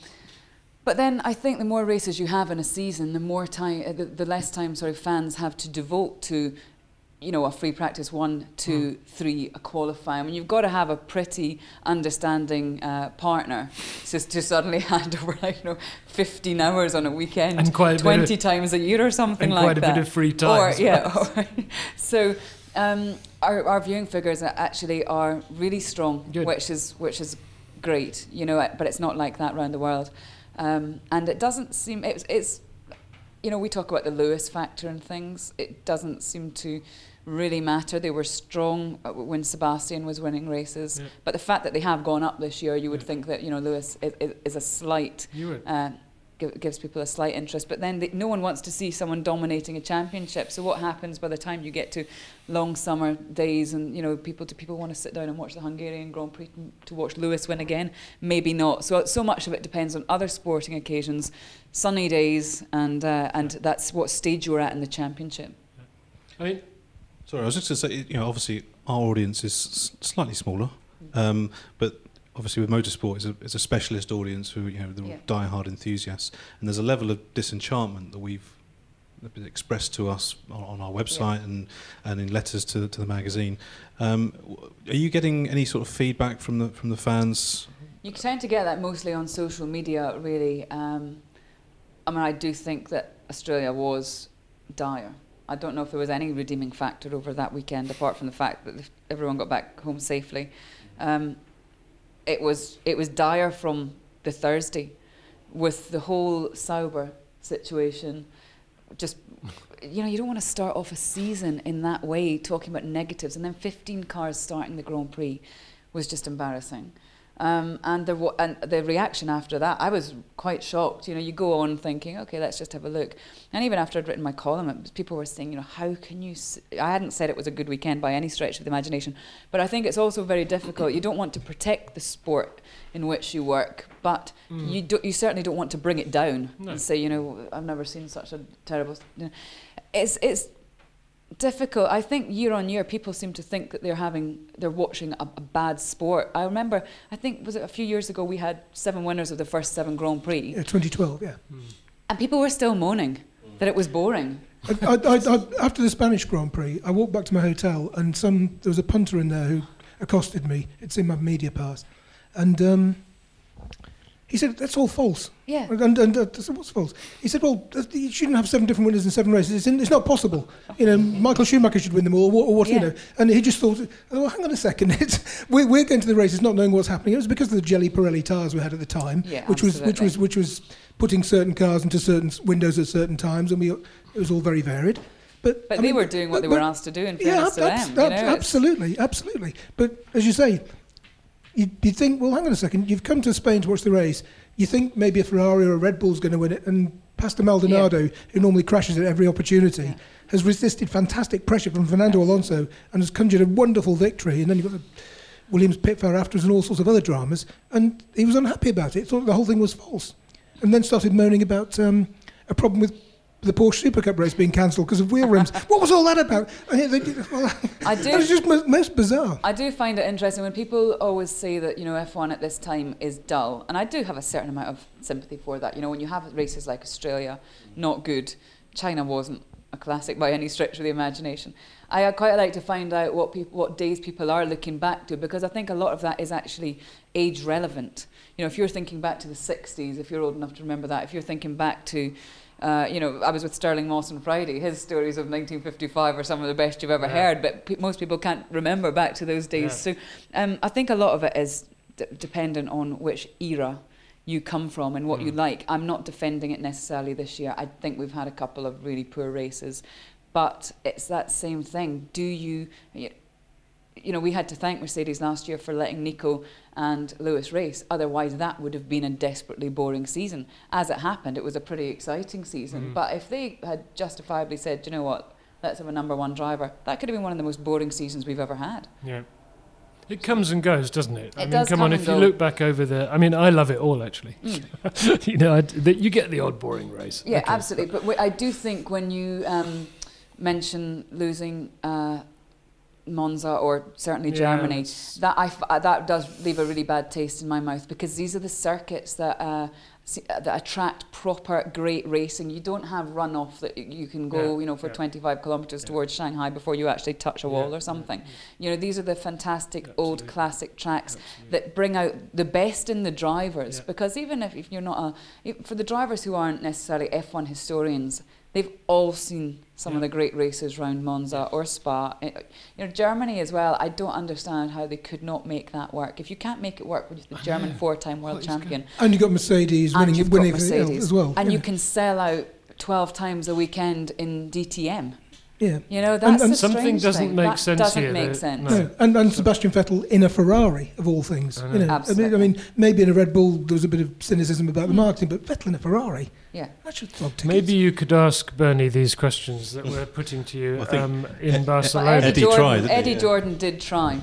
But then I think the more races you have in a season, the more time, uh, the, the less time, sorry, fans have to devote to, you know, a free practice one, two, mm. three, a qualifying. I mean, you've got to have a pretty understanding uh, partner to, to suddenly hand over, like, you know, fifteen hours on a weekend, and quite twenty a times a year or something like that. And quite a bit of free time. Or, yeah. Or so. Um, our, our viewing figures are actually are really strong, Good. which is which is great, you know. But it's not like that around the world. Um, and it doesn't seem, it's, it's, you know, we talk about the Lewis factor and things. It doesn't seem to really matter. They were strong when Sebastian was winning races. Yeah. But the fact that they have gone up this year, you would yeah. think that, you know, Lewis is, is, is a slight, uh, gives people a slight interest. But then they, no one wants to see someone dominating a championship. So what happens by the time you get to long summer days and, you know, people, do people want to sit down and watch the Hungarian Grand Prix to watch Lewis win again? Maybe not. So so much of it depends on other sporting occasions, sunny days, and uh, and that's what stage you're at in the championship. I mean, sorry, I was just going to say, you know, obviously our audience is s slightly smaller, um, but obviously with motorsport, it's a, it's a specialist audience who, you know, the yeah. die-hard enthusiasts, and there's a level of disenchantment that we've been expressed to us on, on our website yeah. and, and in letters to, to the magazine. Um, are you getting any sort of feedback from the from the fans? You tend to get that mostly on social media, really. Um, I mean, I do think that Australia was dire. I don't know if there was any redeeming factor over that weekend, apart from the fact that everyone got back home safely. Um, it was it was dire from the Thursday, with the whole Sauber situation. Just, you know, you don't want to start off a season in that way, talking about negatives, and then fifteen cars starting the Grand Prix was just embarrassing. Um, and, the w and the reaction after that, I was quite shocked. You know, you go on thinking, okay, let's just have a look. And even after I'd written my column, it was, people were saying, you know, how can you... S I hadn't said it was a good weekend by any stretch of the imagination, but I think it's also very difficult. You don't want to protect the sport in which you work, but mm. you, do you certainly don't want to bring it down no. and say, you know, I've never seen such a terrible... You know. It's... it's difficult. I think year on year, people seem to think that they're having, they're watching a, a bad sport. I remember, I think, was it a few years ago, we had seven winners of the first seven Grand Prix. Yeah, twenty twelve, yeah. Mm. And people were still moaning that it was boring. I, I, I, I, after the Spanish Grand Prix, I walked back to my hotel and some there was a punter in there who accosted me. It's in my media pass. And um, he said, that's all false. Yeah. And, and uh, I said, what's false? He said, well, you shouldn't have seven different winners in seven races. It's, in, it's not possible. You know, Michael Schumacher should win them all, or, or what, yeah. you know. And he just thought, oh, hang on a second. It's, we're, we're going to the races not knowing what's happening. It was because of the Jelly Pirelli tyres we had at the time, yeah, which, was, which, was, which was putting certain cars into certain windows at certain times, and we, it was all very varied. But, but I they mean, were doing what they were asked to do in fairness yeah, ab to ab them. Ab you know, absolutely, absolutely. But as you say, you, you think, well, hang on a second, you've come to Spain to watch the race. You think maybe a Ferrari or a Red Bull's going to win it, and Pastor Maldonado, yeah. who normally crashes at every opportunity, yeah. has resisted fantastic pressure from Fernando Alonso and has conjured a wonderful victory. And then you've got the Williams pit fire afterwards and all sorts of other dramas. And he was unhappy about it, thought the whole thing was false. And then started moaning about um, a problem with the Porsche Super Cup race being cancelled because of wheel rims. What was all that about? I do. It was just most bizarre. I do find it interesting when people always say that, you know, F one at this time is dull, and I do have a certain amount of sympathy for that. You know, when you have races like Australia, not good. China wasn't a classic by any stretch of the imagination. I quite like to find out what people, what days people are looking back to, because I think a lot of that is actually age relevant. You know, if you're thinking back to the sixties, if you're old enough to remember that, if you're thinking back to Uh, you know, I was with Stirling Moss on Friday. His stories of nineteen fifty-five are some of the best you've ever yeah. heard, but pe most people can't remember back to those days. Yeah. So um, I think a lot of it is d dependent on which era you come from and what mm. you like. I'm not defending it necessarily this year. I think we've had a couple of really poor races, but it's that same thing. Do you... you You know, we had to thank Mercedes last year for letting Nico and Lewis race. Otherwise, that would have been a desperately boring season. As it happened, it was a pretty exciting season. Mm. But if they had justifiably said, you know what, let's have a number one driver, that could have been one of the most boring seasons we've ever had. Yeah. It comes and goes, doesn't it? It I mean, does come, come on, if go. you look back over the... I mean, I love it all, actually. Mm. you know, I d you get the odd boring race. Yeah, okay. absolutely. But w I do think when you... Um, mention losing uh, Monza or certainly yeah, Germany. That I f that does leave a really bad taste in my mouth, because these are the circuits that uh, see, uh, that attract proper great racing. You don't have runoff that you can go, yeah, you know, for yeah. twenty-five kilometers yeah. towards Shanghai before you actually touch a wall yeah, or something. Yeah, yeah. You know, these are the fantastic Absolutely. old classic tracks Absolutely. that bring out the best in the drivers. Yeah. Because even if, if you're not a for the drivers who aren't necessarily F one historians, they've all seen some yeah. of the great races round Monza or Spa. It, you know, Germany as well, I don't understand how they could not make that work. If you can't make it work with the oh German yeah. four-time world champion. And you've got Mercedes and winning, you've winning got Mercedes. as well. And yeah. you can sell out twelve times a weekend in D T M. Yeah. You know, that's and, and something doesn't thing. make that sense doesn't here. Make sense. No. And, and Sebastian Vettel in a Ferrari, of all things. I, you know. I, mean, I mean, maybe in a Red Bull there was a bit of cynicism about mm. the marketing, but Vettel in a Ferrari, yeah. that should flog tickets. Maybe you could ask Bernie these questions that we're putting to you um, in Barcelona. Eddie, Eddie, Jordan, tried, didn't Eddie yeah. Jordan did try.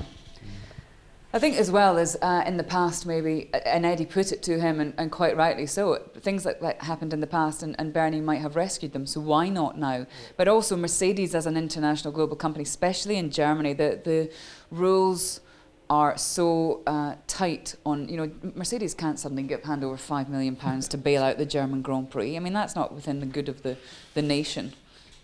I think as well as uh, in the past maybe, and Eddie put it to him, and, and quite rightly so, things like that happened in the past, and, and Bernie might have rescued them, so why not now? Yeah. But also Mercedes as an international global company, especially in Germany, the, the rules are so uh, tight on, you know, Mercedes can't suddenly get hand over five million pounds to bail out the German Grand Prix. I mean, that's not within the good of the, the nation.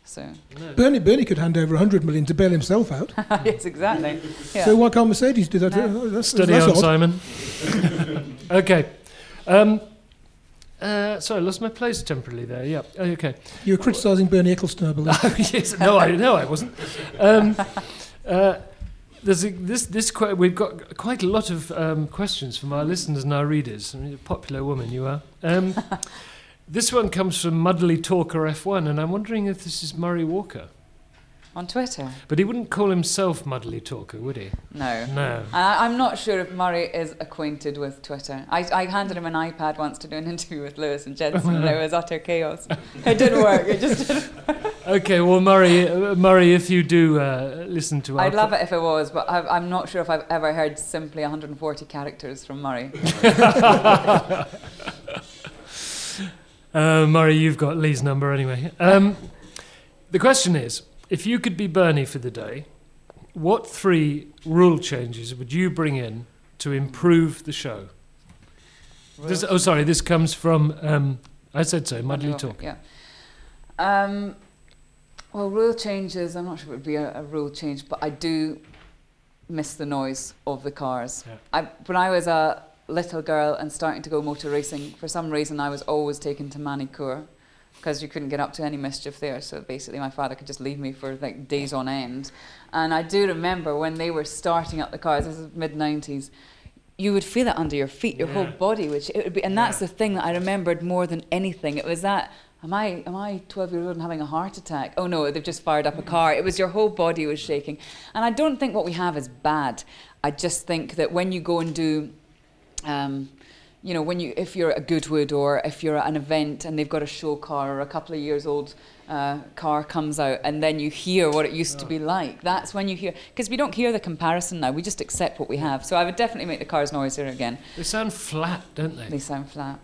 So. No. Bernie, Bernie could hand over one hundred million to bail himself out. Yes, exactly. Yeah. So why can't Mercedes do that? No. That's, Study that's on, odd. Simon. Okay. Um, uh, sorry, I lost my place temporarily there. Yeah, okay. You were criticising Bernie Ecclestone, I believe. Yes, no, I, no, I wasn't. Um, uh, there's a, this, this qu we've got quite a lot of um, questions from our listeners and our readers. I mean, a popular woman you are. Um, This one comes from Muddley Talker F one, and I'm wondering if this is Murray Walker. On Twitter? But he wouldn't call himself Muddley Talker, would he? No. No. I, I'm not sure if Murray is acquainted with Twitter. I, I handed him an iPad once to do an interview with Lewis and Jenson, and it was utter chaos. It didn't work. It just didn't work. Okay, well, Murray, uh, Murray, if you do uh, listen to us, I'd love it if it was, but I've, I'm not sure if I've ever heard simply one hundred forty characters from Murray. Uh, Murray, you've got Lee's number anyway. Um, the question is, if you could be Bernie for the day, what three rule changes would you bring in to improve the show? This, oh, sorry, this comes from, um, I said so, Muddley Talk. Yeah. Um, well, rule changes, I'm not sure it would be a, a rule change, but I do miss the noise of the cars. Yeah. I, when I was a little girl and starting to go motor racing, for some reason I was always taken to Manicourt, because you couldn't get up to any mischief there, so basically my father could just leave me for like days on end. And I do remember when they were starting up the cars, this is mid nineties, you would feel it under your feet, your yeah. whole body, which it would be, and that's yeah. the thing that I remembered more than anything. It was that, am I, am I twelve years old and having a heart attack? Oh no, they've just fired up a car. It was, your whole body was shaking. And I don't think what we have is bad. I just think that when you go and do Um, you know, when you, if you're at Goodwood or if you're at an event and they've got a show car or a couple of years old uh, car comes out, and then you hear what it used oh. to be like, that's when you hear, because we don't hear the comparison now, we just accept what we have. So I would definitely make the cars noisier again. They sound flat, don't they? They sound flat.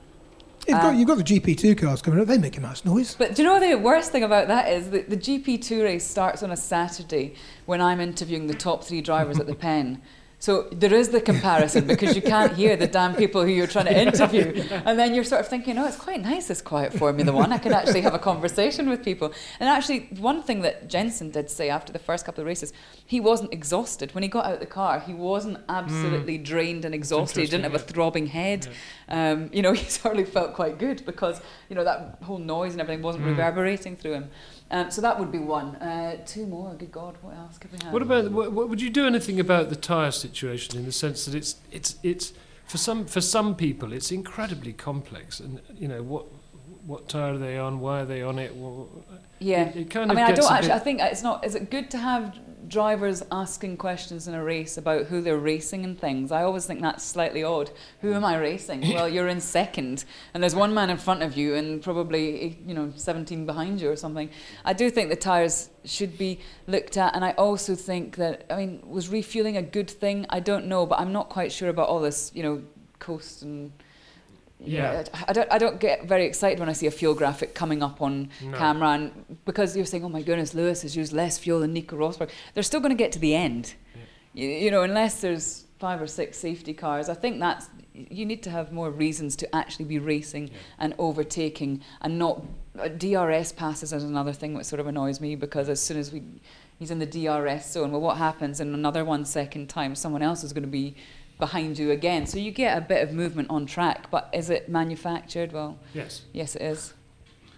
You've, um, got, you've got the G P two cars coming up, they make a nice noise. But do you know the worst thing about that is that the G P two race starts on a Saturday when I'm interviewing the top three drivers at the Pen. So there is the comparison, because you can't hear the damn people who you're trying to interview. And then you're sort of thinking, oh, it's quite nice, this quiet Formula One. I can actually have a conversation with people. And actually, one thing that Jenson did say after the first couple of races, he wasn't exhausted. When he got out of the car, he wasn't absolutely mm. drained and exhausted. He didn't have yeah. a throbbing head. Yeah. Um, you know, he certainly felt quite good, because, you know, that whole noise and everything wasn't mm. reverberating through him. Um, so that would be one. Uh, two more. Good God, what else could we have? What about? What, what, would you do anything about the tyre situation, in the sense that it's it's it's for some for some people it's incredibly complex, and you know what what tyre are they on? Why are they on it? Well, yeah. It, it kind of I mean, gets I don't actually. I think it's not. Is it good to have drivers asking questions in a race about who they're racing and things? I always think that's slightly odd. Who am I racing? Well, you're in second, and there's one man in front of you, and probably, you know, seventeen behind you or something. I do think the tyres should be looked at, and I also think that, I mean, was refuelling a good thing? I don't know, but I'm not quite sure about all this, you know, coast and Yeah, I don't. I don't get very excited when I see a fuel graphic coming up on no. camera, and because you're saying, "Oh my goodness, Lewis has used less fuel than Nico Rosberg," they're still going to get to the end. Yeah. You, you know, unless there's five or six safety cars. I think that's you need to have more reasons to actually be racing yeah. and overtaking, and not uh, D R S passes is another thing that sort of annoys me, because as soon as we he's in the D R S zone, well, what happens in another one second time? Someone else is going to be behind you again, so you get a bit of movement on track, but is it manufactured? Well, yes, yes, it is.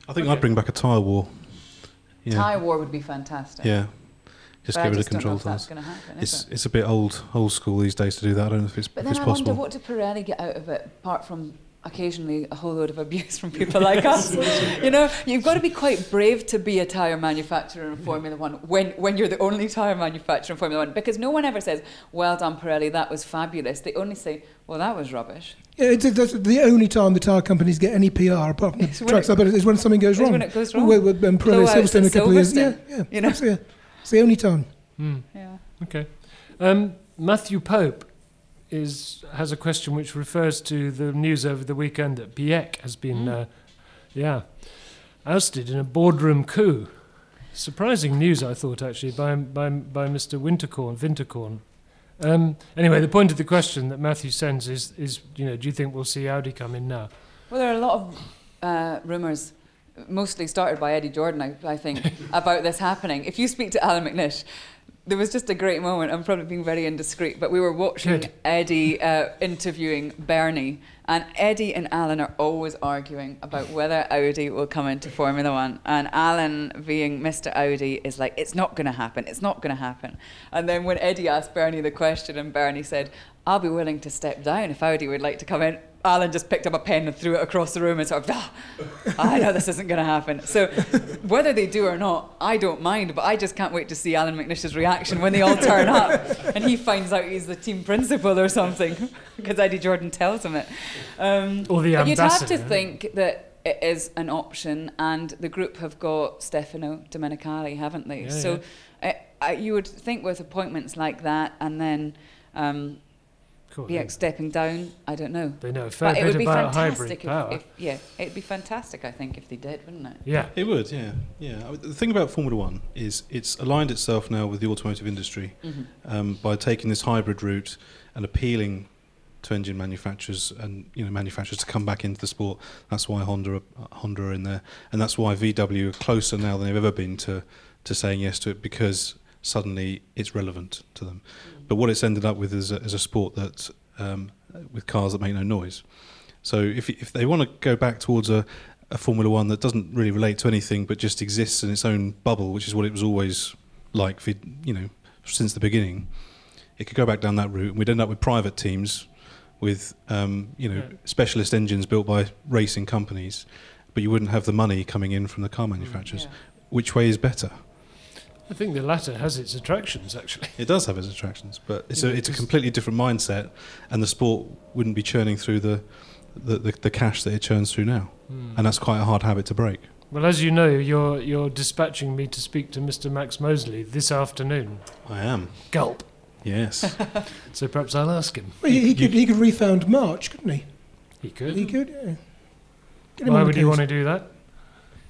I think okay. I'd bring back a tyre war. Yeah. Tyre war would be fantastic. Yeah, just but get I rid just of control tyres. It's it? it's a bit old old school these days to do that. I don't know if it's but if then it's I possible. Wonder what did Pirelli get out of it, apart from occasionally a whole load of abuse from people like us. You know, you've got to be quite brave to be a tyre manufacturer in Formula One when, when you're the only tyre manufacturer in Formula One, because no one ever says, "Well done, Pirelli, that was fabulous." They only say, "Well, that was rubbish." Yeah, it's, it's the only time the tyre companies get any P R apart from the tracks, but it's when something goes wrong. When it goes wrong. Well, um, Pirelli, Silverstone, Silverstone a couple of years. Yeah, yeah, you know? Yeah. It's the only time. Mm. Yeah. Okay. Um, Matthew Pope Is, has a question which refers to the news over the weekend that Biek has been, mm. uh, yeah, ousted in a boardroom coup. Surprising news, I thought, actually, by by by Mister Winterkorn. Winterkorn. Um, anyway, the point of the question that Matthew sends is, is you know, do you think we'll see Audi come in now? Well, there are a lot of uh, rumours, mostly started by Eddie Jordan, I, I think, about this happening. If you speak to Alan McNish. There was just a great moment. I'm probably being very indiscreet, but we were watching Good. Eddie uh, interviewing Bernie, and Eddie and Alan are always arguing about whether Audi will come into Formula One. And Alan, being Mister Audi, is like, "It's not going to happen. It's not going to happen." And then when Eddie asked Bernie the question, and Bernie said, "I'll be willing to step down if Audi would like to come in," Alan just picked up a pen and threw it across the room and sort of, "Ah, I know this isn't going to happen." So whether they do or not, I don't mind, but I just can't wait to see Alan McNish's reaction when they all turn up and he finds out he's the team principal or something, because Eddie Jordan tells him it. Um, or the ambassador. But you'd have to think that it is an option, and the group have got Stefano Domenicali, haven't they? Yeah, so yeah. I, I, you would think with appointments like that, and then... Um, Cool, yeah, stepping down, I don't know. They know a fair bit about hybrid power. If, if, yeah, it'd be fantastic, I think, if they did, wouldn't it? Yeah, it would, yeah. yeah. The thing about Formula One is it's aligned itself now with the automotive industry mm-hmm. um, by taking this hybrid route and appealing to engine manufacturers and you know manufacturers to come back into the sport. That's why Honda are, Honda are in there, and that's why V W are closer now than they've ever been to, to saying yes to it, because suddenly it's relevant to them. But what it's ended up with is a, is a sport that, um, with cars that make no noise. So if if they want to go back towards a, a Formula One that doesn't really relate to anything but just exists in its own bubble, which is what it was always like, for, you know, since the beginning, it could go back down that route, and we'd end up with private teams, with um, you know yeah. specialist engines built by racing companies, but you wouldn't have the money coming in from the car manufacturers. Yeah. Which way is better? I think the latter has its attractions, actually. It does have its attractions, but it's, yeah, a, it's a completely different mindset, and the sport wouldn't be churning through the, the, the, the cash that it churns through now. Mm. And that's quite a hard habit to break. Well, as you know, you're, you're dispatching me to speak to Mister Max Mosley this afternoon. I am. Gulp. Yes. So perhaps I'll ask him. Well, he, he, could, he could refound March, couldn't he? He could. He could, yeah. Get him Why would he want to do that?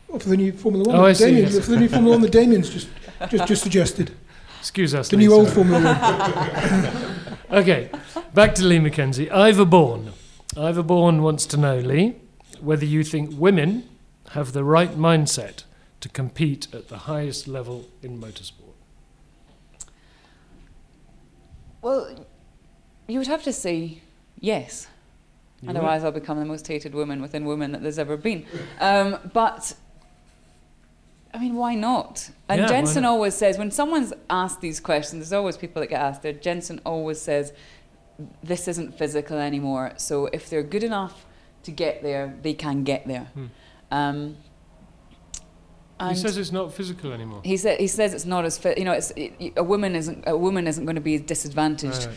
Well, for the new Formula One. Oh, I Damien, see. Yes. For the new Formula One that Damien's just... Just, just suggested. Excuse us. The new old Formula One. Okay, back to Lee McKenzie. Ivor Bourne. Ivor Bourne wants to know, Lee, whether you think women have the right mindset to compete at the highest level in motorsport. Well, you would have to say yes. You Otherwise, would. I'll become the most hated woman within women that there's ever been. Um, but... I mean, why not? And yeah, Jenson not? always says, when someone's asked these questions, there's always people that get asked there, Jenson always says, this isn't physical anymore, so if they're good enough to get there, they can get there. Hmm. Um, he says it's not physical anymore. He, sa he says it's not as, fi you know, it's, it, a woman isn't, a woman isn't going to be disadvantaged.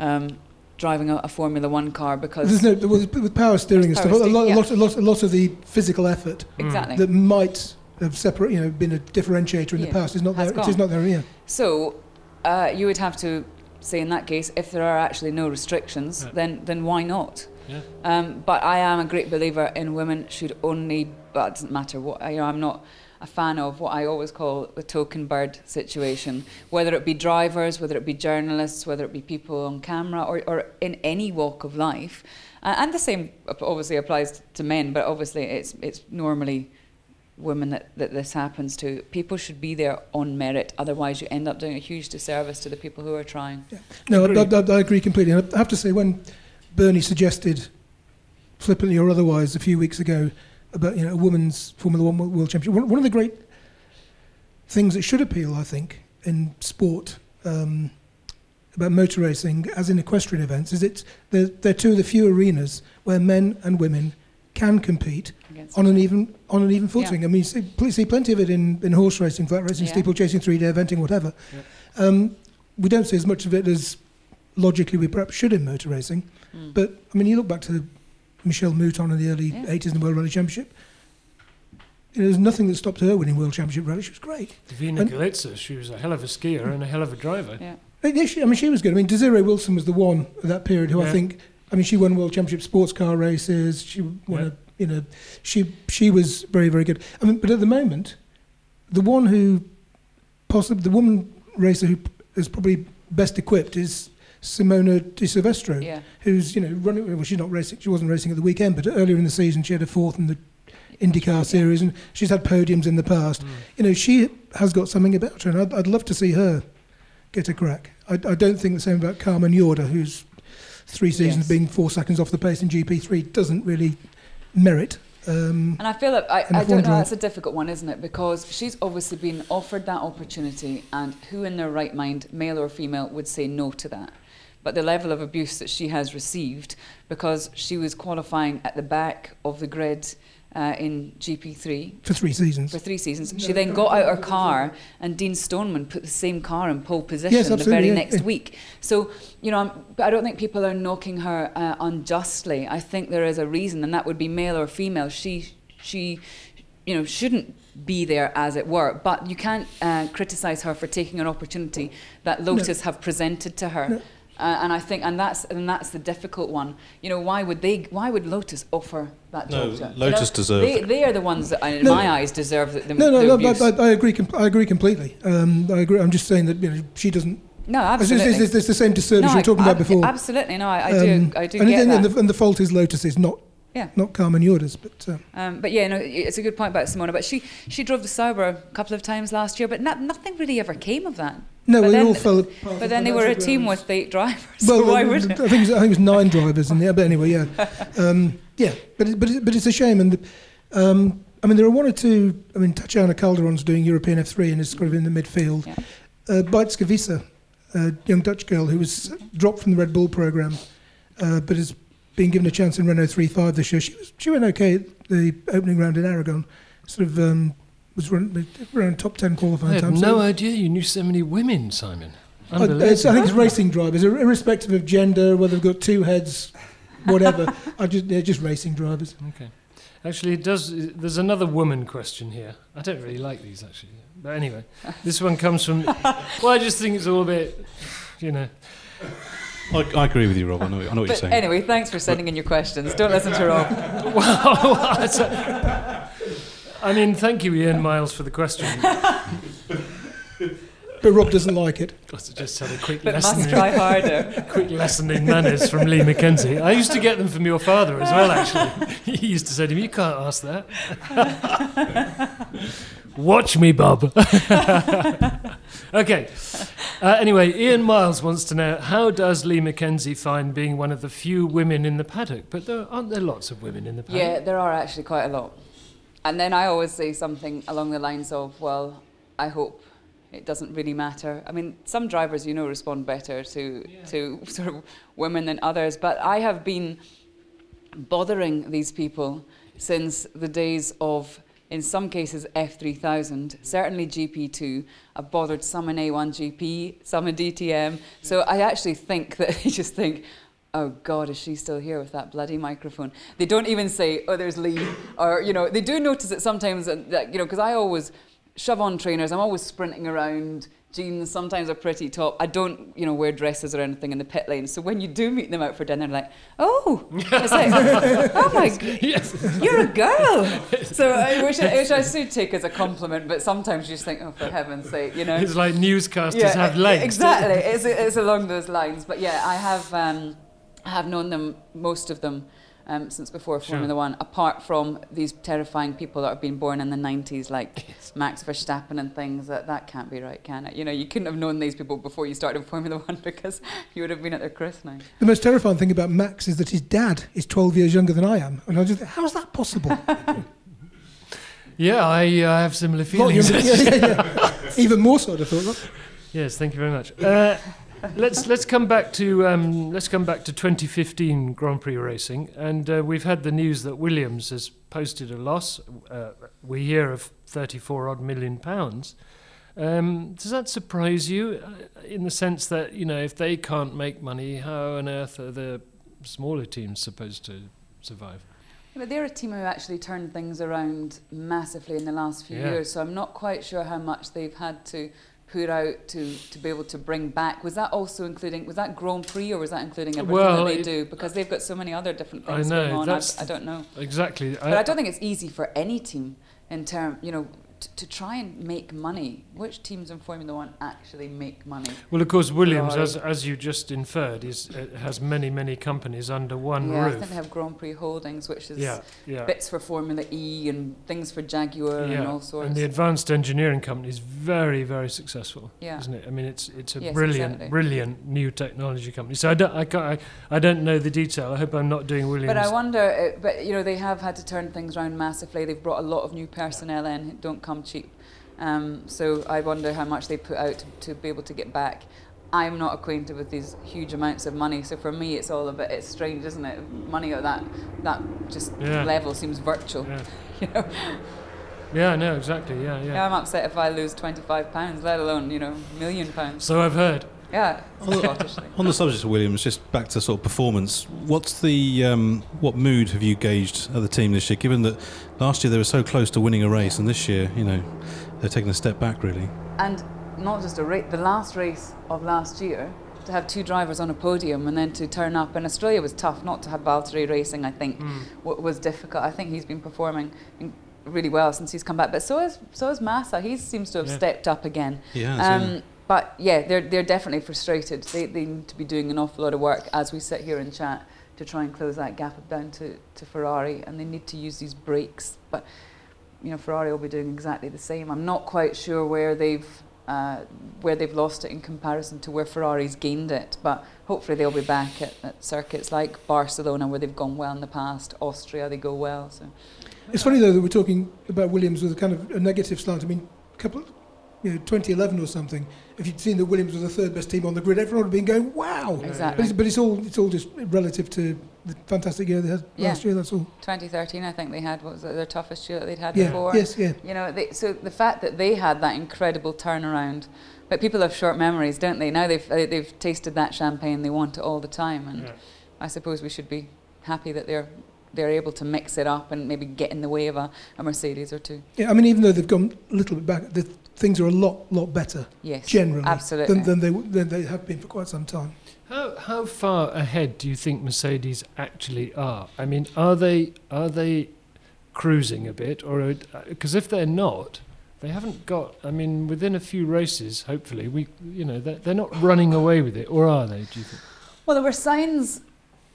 Right. Um, driving a, a Formula One car, because... There's no, with power steering and power stuff, steering, a, lot, yeah. a, lot, a, lot, a lot of the physical effort exactly. that might... Have separate, you know, been a differentiator in yeah. the past. Is not there. It is not there. Yeah. So, uh, you would have to say, in that case, if there are actually no restrictions, yeah. then then why not? Yeah. Um, but I am a great believer in women should only, well, it doesn't matter what, you know, I'm not a fan of what I always call the token bird situation, whether it be drivers, whether it be journalists, whether it be people on camera, or, or in any walk of life. Uh, and the same obviously applies to men, but obviously it's, it's normally women that, that this happens to. People should be there on merit, otherwise you end up doing a huge disservice to the people who are trying. Yeah. No, I, I, I agree completely. And I have to say, when Bernie suggested, flippantly or otherwise, a few weeks ago, about, you know, a women's Formula One World Championship, one, one of the great things that should appeal, I think, in sport, um, about motor racing, as in equestrian events, is it's, they're, they're two of the few arenas where men and women can compete on an even on an even footing. Yeah. I mean, you see, see plenty of it in, in horse racing, flat racing, yeah. steeplechasing, three-day eventing, whatever. Yeah. Um, we don't see as much of it as logically we perhaps should in motor racing. Mm. But, I mean, you look back to Michelle Mouton in the early yeah. eighties in the World Rally Championship. You know, there's nothing that stopped her winning World Championship Rally. She was great. Davina Galitza, she was a hell of a skier and a hell of a driver. Yeah. Yeah, she, I mean, she was good. I mean, Desiree Wilson was the one at that period who yeah. I think... I mean, she won World Championship sports car races. She won yeah. a, you know, she she was very, very good. I mean, but at the moment, the one who possibly the woman racer who is probably best equipped is Simona Di Silvestro, yeah. who's, you know, running. Well, she's not racing. She wasn't racing at the weekend, but earlier in the season, she had a fourth in the IndyCar yeah. series, and she's had podiums in the past. Mm. You know, she has got something about her, and I'd, I'd love to see her get a crack. I, I don't think the same about Carmen Jorda, who's three seasons yes. being four seconds off the pace in G P three doesn't really merit. Um, and I feel that, I, I don't know, that's a difficult one, isn't it? Because she's obviously been offered that opportunity, and who in their right mind, male or female, would say no to that? But the level of abuse that she has received, because she was qualifying at the back of the grid uh, in G P three. For three seasons. For three seasons. No, she then no, got no, out her no, car, no. and Dean Stoneman put the same car in pole position yes, the very yeah, next yeah. week. So, you know, I'm, I don't think people are knocking her uh, unjustly. I think there is a reason, and that would be male or female. She, she, you know, shouldn't be there, as it were. But you can't uh, criticise her for taking an opportunity that Lotus no. have presented to her. No. Uh, and I think, and that's and that's the difficult one. You know, why would they? Why would Lotus offer that job? No, Lotus deserves. They, they are the ones that, in no, my eyes, deserve the, the no, no, the no, abuse. No, no, I, I agree. Com I agree completely. Um, I agree. I'm just saying that, you know, she doesn't. No, absolutely. It's, it's, it's the same disservice no, you were talking I, about before. Absolutely. No, I, I do. Um, I do and get and, that. And, the, and the fault is Lotus's, not. Yeah. Not Carmen Jorda's, but... Uh. Um, but yeah, no, it's a good point about Simona, but she, she drove the Sauber a couple of times last year, but no, nothing really ever came of that. No, but it then, all fell apart. But then, then they were a team rounds. with eight drivers, well, so why well, wouldn't I think, it was, I think it was nine drivers in there, but anyway, yeah. Um, yeah, but, it, but, it, but it's a shame, and the, um, I mean, there are one or two... I mean, Tatiana Calderon's doing European F three and is sort of in the midfield. Yeah. Uh, Bijtske Visser, a young Dutch girl who was dropped from the Red Bull programme, uh, but is... being given a chance in Renault three five this year. She, was, she went okay at the opening round in Aragon. Sort of um, was run, around top ten qualifying time. I had no idea you knew so many women, Simon. I, it's, I think it's racing drivers, irrespective of gender, whether they've got two heads, whatever. I just, they're just racing drivers. Okay. Actually, it does, there's another woman question here. I don't really like these, actually. But anyway, this one comes from... Well, I just think it's all a bit, you know... I, I agree with you, Rob. I know, I know what but you're saying. Anyway, thanks for sending in your questions. Don't listen to Rob. Well, I mean, thank you, Ian Miles, for the question. But Rob doesn't like it. I just had a quick but lesson. Must try harder. Quick lesson in manners from Lee McKenzie. I used to get them from your father as well, actually. He used to say to me, "You can't ask that." Watch me, bub. Okay. Uh, anyway, Ian Miles wants to know, how does Lee McKenzie find being one of the few women in the paddock? But there aren't there lots of women in the paddock? Yeah, there are actually quite a lot. And then I always say something along the lines of, well, I hope it doesn't really matter. I mean, some drivers, you know, respond better to, yeah. to sort of women than others. But I have been bothering these people since the days of... in some cases F three thousand, certainly G P two. I've bothered some in A one G P, some in D T M. So I actually think that they just think, oh God, is she still here with that bloody microphone? They don't even say, oh, there's Lee. Or, you know, they do notice it sometimes, that, you know, because I always shove-on trainers. I'm always sprinting around. Jeans sometimes are pretty top. I don't, you know, wear dresses or anything in the pit lane. So when you do meet them out for dinner, like, oh, it's like, oh my, yes. You're a girl. So I wish I, which I should take as a compliment, but sometimes you just think, oh, for heaven's sake, you know. It's like newscasters yeah, have legs. Exactly, it's, it's along those lines. But yeah, I have, um, I have known them, most of them, Um, since before Formula sure. One, apart from these terrifying people that have been born in the nineties, like yes. Max Verstappen and things, that, that can't be right, can it? You know, you couldn't have known these people before you started Formula One because you would have been at their christening. The most terrifying thing about Max is that his dad is twelve years younger than I am. And I just think, how is that possible? yeah, I uh, have similar feelings. Well, yeah, yeah, yeah. Even more so, I'd have thought. Right? Yes, thank you very much. Uh, Let's let's come back to um, let's come back to twenty fifteen Grand Prix racing, and uh, we've had the news that Williams has posted a loss. Uh, we hear of thirty-four odd million pounds. Um, does that surprise you, in the sense that, you know, if they can't make money, how on earth are the smaller teams supposed to survive? Yeah, but they're a team who actually turned things around massively in the last few yeah. years, so I'm not quite sure how much they've had to put out to, to be able to bring back. Was that also including, was that Grand Prix, or was that including everything well, that they do? Because they've got so many other different things I know, going on, I, I don't know. Exactly. But I, I don't think it's easy for any team in term, you know, t to try and make money. Which teams in Formula One actually make money? Well, of course, Williams, as, as you just inferred, is uh, has many, many companies under one yeah, roof. I think they have Grand Prix Holdings, which is yeah, yeah. bits for Formula E and things for Jaguar yeah. and all sorts. And the Advanced Engineering Company is very, very successful, yeah. isn't it? I mean, it's it's a yes, brilliant, exactly. brilliant new technology company. So I don't, I, can't, I, I don't know the detail. I hope I'm not doing Williams. But I wonder, uh, but you know, they have had to turn things around massively. They've brought a lot of new personnel in who don't come cheap. Um, so I wonder how much they put out to, to be able to get back. I'm not acquainted with these huge amounts of money, so for me it's all a bit, it's strange, isn't it? Money at that that just yeah. level seems virtual. Yeah. You know? Yeah, no, exactly, yeah, yeah. Yeah, I'm upset if I lose twenty-five pounds, let alone, you know, million pounds. So I've heard. Yeah. On the subject of Williams, just back to sort of performance, what's the um, what mood have you gauged at the team this year, given that last year they were so close to winning a race, and this year, you know, they're taking a step back, really? And not just a race, the last race of last year, to have two drivers on a podium and then to turn up, and Australia was tough, not to have Valtteri racing, I think, mm. was difficult. I think he's been performing really well since he's come back, but so is, so is Massa. He seems to have yeah. stepped up again. He has, um, yeah. But yeah, they're, they're definitely frustrated. They, they need to be doing an awful lot of work as we sit here and chat to try and close that gap down to, to Ferrari, and they need to use these brakes. But, you know, Ferrari will be doing exactly the same. I'm not quite sure where they've, uh, where they've lost it in comparison to where Ferrari's gained it, but hopefully they'll be back at, at circuits like Barcelona, where they've gone well in the past, Austria, they go well. So it's funny, though, that we're talking about Williams with a kind of a negative slant. I mean, a couple of... You know, twenty eleven or something. If you'd seen that Williams was the third best team on the grid, everyone would have been going, "Wow!" Exactly. But it's, but it's all it's all just relative to the fantastic year they had yeah. last year. That's all. twenty thirteen, I think they had what was it, their toughest year that they'd had yeah. before. Yes, yeah. You know, they, so the fact that they had that incredible turnaround, but people have short memories, don't they? Now they've uh, they've tasted that champagne, they want it all the time, and yeah. I suppose we should be happy that they're. they're able to mix it up and maybe get in the way of a, a Mercedes or two. Yeah, I mean, even though they've gone a little bit back, the th things are a lot, lot better. Yes, generally, absolutely. Than, than, they w than they have been for quite some time. How, how far ahead do you think Mercedes actually are? I mean, are they are they cruising a bit, or because if they're not, they haven't got. I mean, within a few races, hopefully, we you know they're, they're not running away with it, or are they? Do you think? Well, there were signs.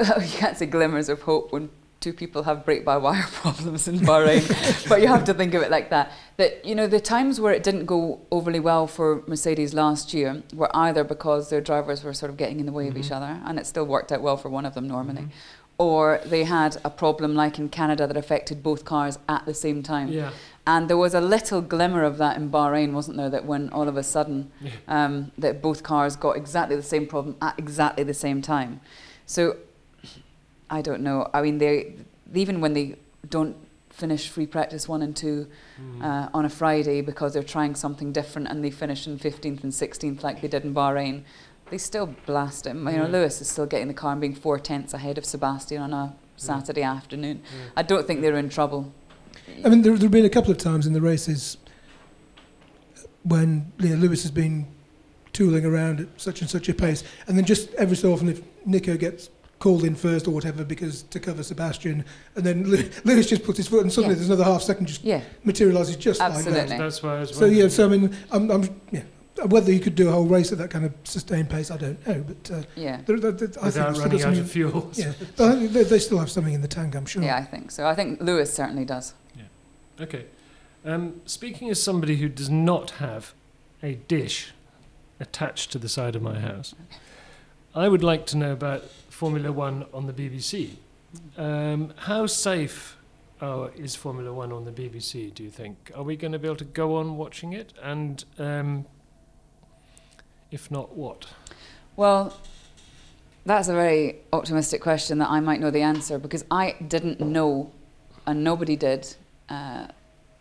Oh, you can't say glimmers of hope when two people have brake-by-wire problems in Bahrain, but you have to think of it like that. That, you know, the times where it didn't go overly well for Mercedes last year were either because their drivers were sort of getting in the way mm-hmm. of each other, and it still worked out well for one of them normally, mm-hmm. or they had a problem like in Canada that affected both cars at the same time. Yeah. And there was a little glimmer of that in Bahrain, wasn't there, that when all of a sudden yeah. um, that both cars got exactly the same problem at exactly the same time. So I don't know. I mean, they even when they don't finish free practice one and two mm. uh, on a Friday because they're trying something different and they finish in fifteenth and sixteenth like they did in Bahrain, they still blast him. Mm. You know, Lewis is still getting the car and being four tenths ahead of Sebastian on a Saturday mm. afternoon. Mm. I don't think they're in trouble. I mean, there have been a couple of times in the races when you know, Lewis has been tooling around at such and such a pace. And then just every so often, if Nico gets called in first or whatever, because to cover Sebastian, and then Lewis just puts his foot, and suddenly yeah. there's another half second just yeah. materialises just Absolutely. like that. That's why as well. So yeah, so I mean, I'm, I'm yeah. whether you could do a whole race at that kind of sustained pace, I don't know. But uh, yeah, they're, they're, they're, I without think running out of fuel. Yeah, but they, they still have something in the tank, I'm sure. Yeah, I think so. I think Lewis certainly does. Yeah. Okay. Um, speaking as somebody who does not have a dish attached to the side of my house, I would like to know about Formula One on the B B C. Um, how safe are, is Formula One on the B B C, do you think? Are we going to be able to go on watching it? And um, if not, what? Well, that's a very optimistic question that I might know the answer, because I didn't know, and nobody did, uh,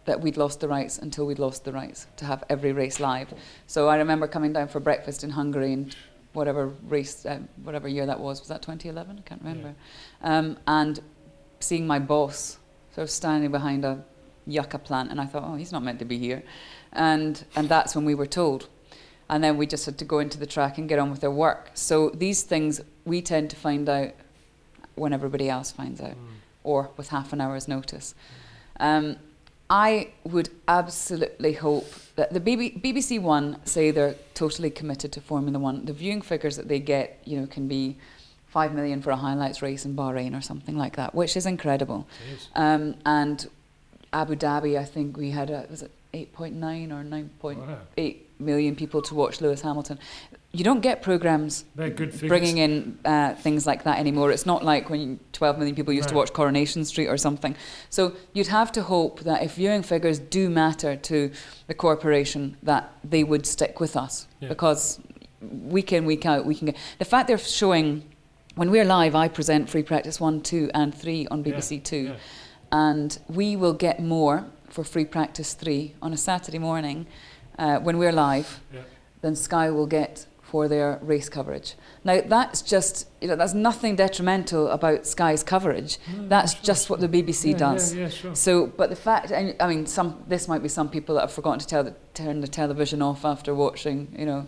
that we'd lost the rights until we'd lost the rights to have every race live. So I remember coming down for breakfast in Hungary and whatever race, uh, whatever year that was, was that twenty eleven? I can't remember. Yeah. Um, and seeing my boss sort of standing behind a yucca plant, and I thought, oh, he's not meant to be here. And, and that's when we were told. And then we just had to go into the track and get on with their work. So these things we tend to find out when everybody else finds out, mm. or with half an hour's notice. Um, I would absolutely hope that the B B C One say they're totally committed to Formula One. The viewing figures that they get, you know, can be five million for a highlights race in Bahrain or something like that, which is incredible. It is. Um, and Abu Dhabi, I think we had a, was it eight point nine or nine point eight wow. million people to watch Lewis Hamilton. You don't get programs good bringing in uh, things like that anymore. It's not like when twelve million people used right. to watch Coronation Street or something. So you'd have to hope that if viewing figures do matter to the corporation, that they would stick with us, yeah. because week in, week out, we can get... The fact they're showing... When we're live, I present Free Practice one, two and three on B B C yeah. Two. Yeah. And we will get more for Free Practice three on a Saturday morning uh, when we're live yeah. than Sky will get for their race coverage. Now that's just, you know, that's nothing detrimental about Sky's coverage. No, that's sure, just sure. what the B B C yeah, does. Yeah, yeah, sure. So, but the fact, and, I mean, some this might be some people that have forgotten to tell the, turn the television off after watching, you know,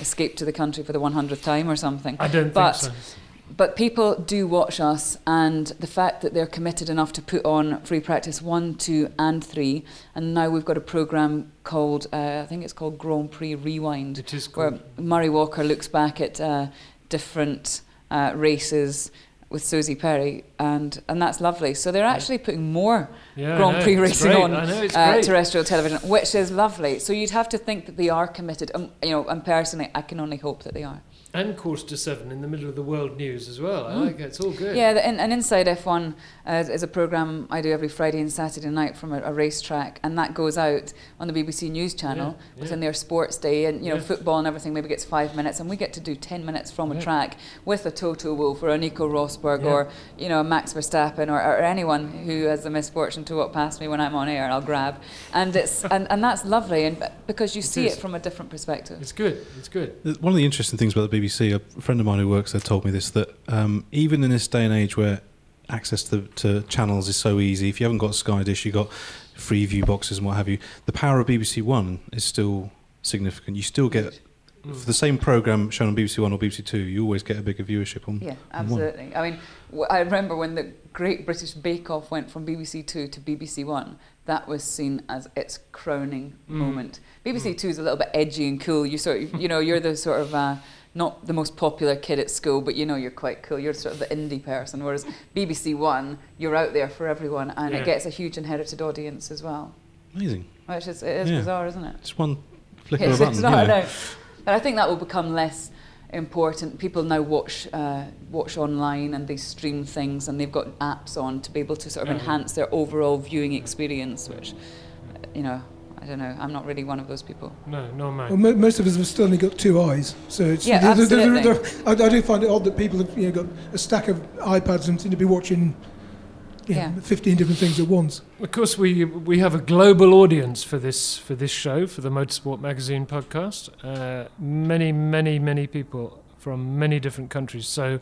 Escape to the Country for the hundredth time or something. I don't but, think so. But people do watch us, and the fact that they're committed enough to put on Free Practice one, two and three, and now we've got a programme called, uh, I think it's called Grand Prix Rewind, it is where Murray Walker looks back at uh, different uh, races with Susie Perry, and, and that's lovely. So they're actually putting more yeah, Grand Prix racing on uh, terrestrial television, which is lovely. So you'd have to think that they are committed, um, you know, and personally I can only hope that they are. And Course to Seven in the middle of the world news as well. I mm. like it. It's all good. Yeah, the, and, and Inside F one uh, is, is a programme I do every Friday and Saturday night from a, a racetrack, and that goes out on the B B C News channel yeah, within yeah. their sports day, and you know yeah. football and everything maybe gets five minutes, and we get to do ten minutes from yeah. a track with a Toto Wolff or a Nico Rosberg yeah. or you know a Max Verstappen or, or anyone who has the misfortune to walk past me when I'm on air, and I'll grab, and it's and, and that's lovely, and because you it see is. it from a different perspective. It's good. It's good. One of the interesting things about the B B C, a friend of mine who works there told me this, that um, even in this day and age where access to, to channels is so easy, if you haven't got Sky Dish, you've got free view boxes and what have you, the power of B B C One is still significant. You still get, mm. for the same programme shown on B B C One or B B C Two, you always get a bigger viewership on Yeah, absolutely. On I mean, w I remember when the Great British Bake Off went from B B C Two to B B C One, that was seen as its crowning mm. moment. B B C mm. Two is a little bit edgy and cool. You sort of, you know, you're the sort of... Uh, not the most popular kid at school, but you know you're quite cool. You're sort of the indie person, whereas B B C One, you're out there for everyone, and yeah. it gets a huge inherited audience as well. Amazing. Which is, it is yeah. bizarre, isn't it? Just one flick it's, of a button. It's not, you know. No. But I think that will become less important. People now watch uh, watch online, and they stream things, and they've got apps on to be able to sort of yeah. enhance their overall viewing experience, which, you know... I don't know. I'm not really one of those people. No, no, man. Well, mo most of us have still only got two eyes, so it's yeah, they're, absolutely. They're, they're, they're, I, I do find it odd that people have you know, got a stack of iPads and seem to be watching yeah, yeah. fifteen different things at once. Of course, we we have a global audience for this for this show, for the Motorsport Magazine podcast. Uh, many, many, many people from many different countries. So,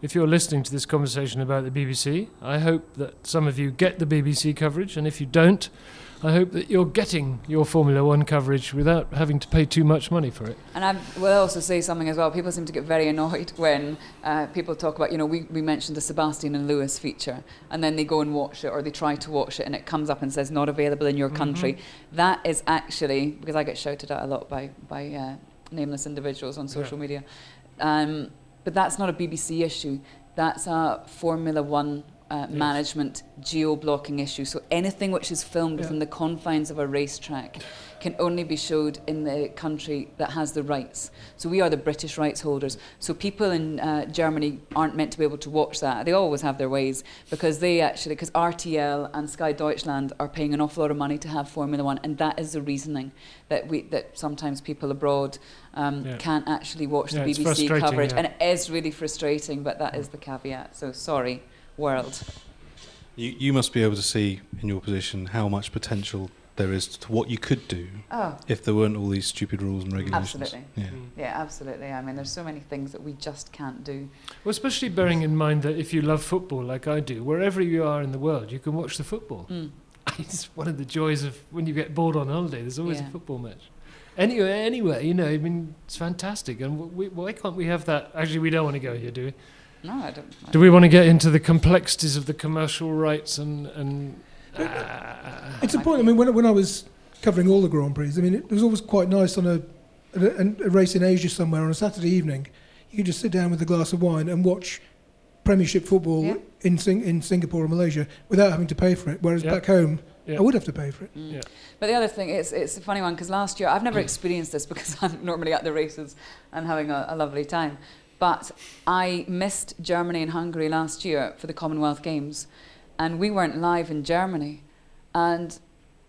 if you're listening to this conversation about the B B C, I hope that some of you get the B B C coverage, and if you don't, I hope that you're getting your Formula One coverage without having to pay too much money for it. And I will also say something as well. People seem to get very annoyed when uh, people talk about, you know, we, we mentioned the Sebastian and Lewis feature, and then they go and watch it, or they try to watch it, and it comes up and says, not available in your country. Mm-hmm. That is actually, because I get shouted at a lot by, by uh, nameless individuals on social yeah. media, um, but that's not a B B C issue. That's a Formula One Uh, management geo-blocking issue. So anything which is filmed yeah. from the confines of a racetrack can only be showed in the country that has the rights. So we are the British rights holders. So people in uh, Germany aren't meant to be able to watch that. They always have their ways, because they actually, because R T L and Sky Deutschland are paying an awful lot of money to have Formula One, and that is the reasoning that we that sometimes people abroad um, yeah. can't actually watch yeah, the B B C coverage, yeah. and it is really frustrating. But that yeah. is the caveat. So sorry. World. You, you must be able to see in your position how much potential there is to what you could do oh. if there weren't all these stupid rules and regulations. Absolutely. Yeah. Mm. yeah, absolutely. I mean, there's so many things that we just can't do. Well, especially bearing in mind that if you love football like I do, wherever you are in the world, you can watch the football. Mm. It's one of the joys of when you get bored on holiday, there's always yeah. a football match. Anyway, anyway, you know, I mean, it's fantastic. And we, why can't we have that? Actually, we don't want to go here, do we? No, I don't. I Do we want to get into the complexities of the commercial rights and... and uh, it's a point. I mean, when, when I was covering all the Grand Prix, I mean, it was always quite nice on a, a, a race in Asia somewhere on a Saturday evening. You could just sit down with a glass of wine and watch Premiership football yeah. in, Sing in Singapore and Malaysia without having to pay for it, whereas yeah. back home... Yeah. I would have to pay for it. Mm. Yeah. But the other thing, it's, it's a funny one, because last year... I've never experienced this because I'm normally at the races and having a, a lovely time. But I missed Germany and Hungary last year for the Commonwealth Games, and we weren't live in Germany, and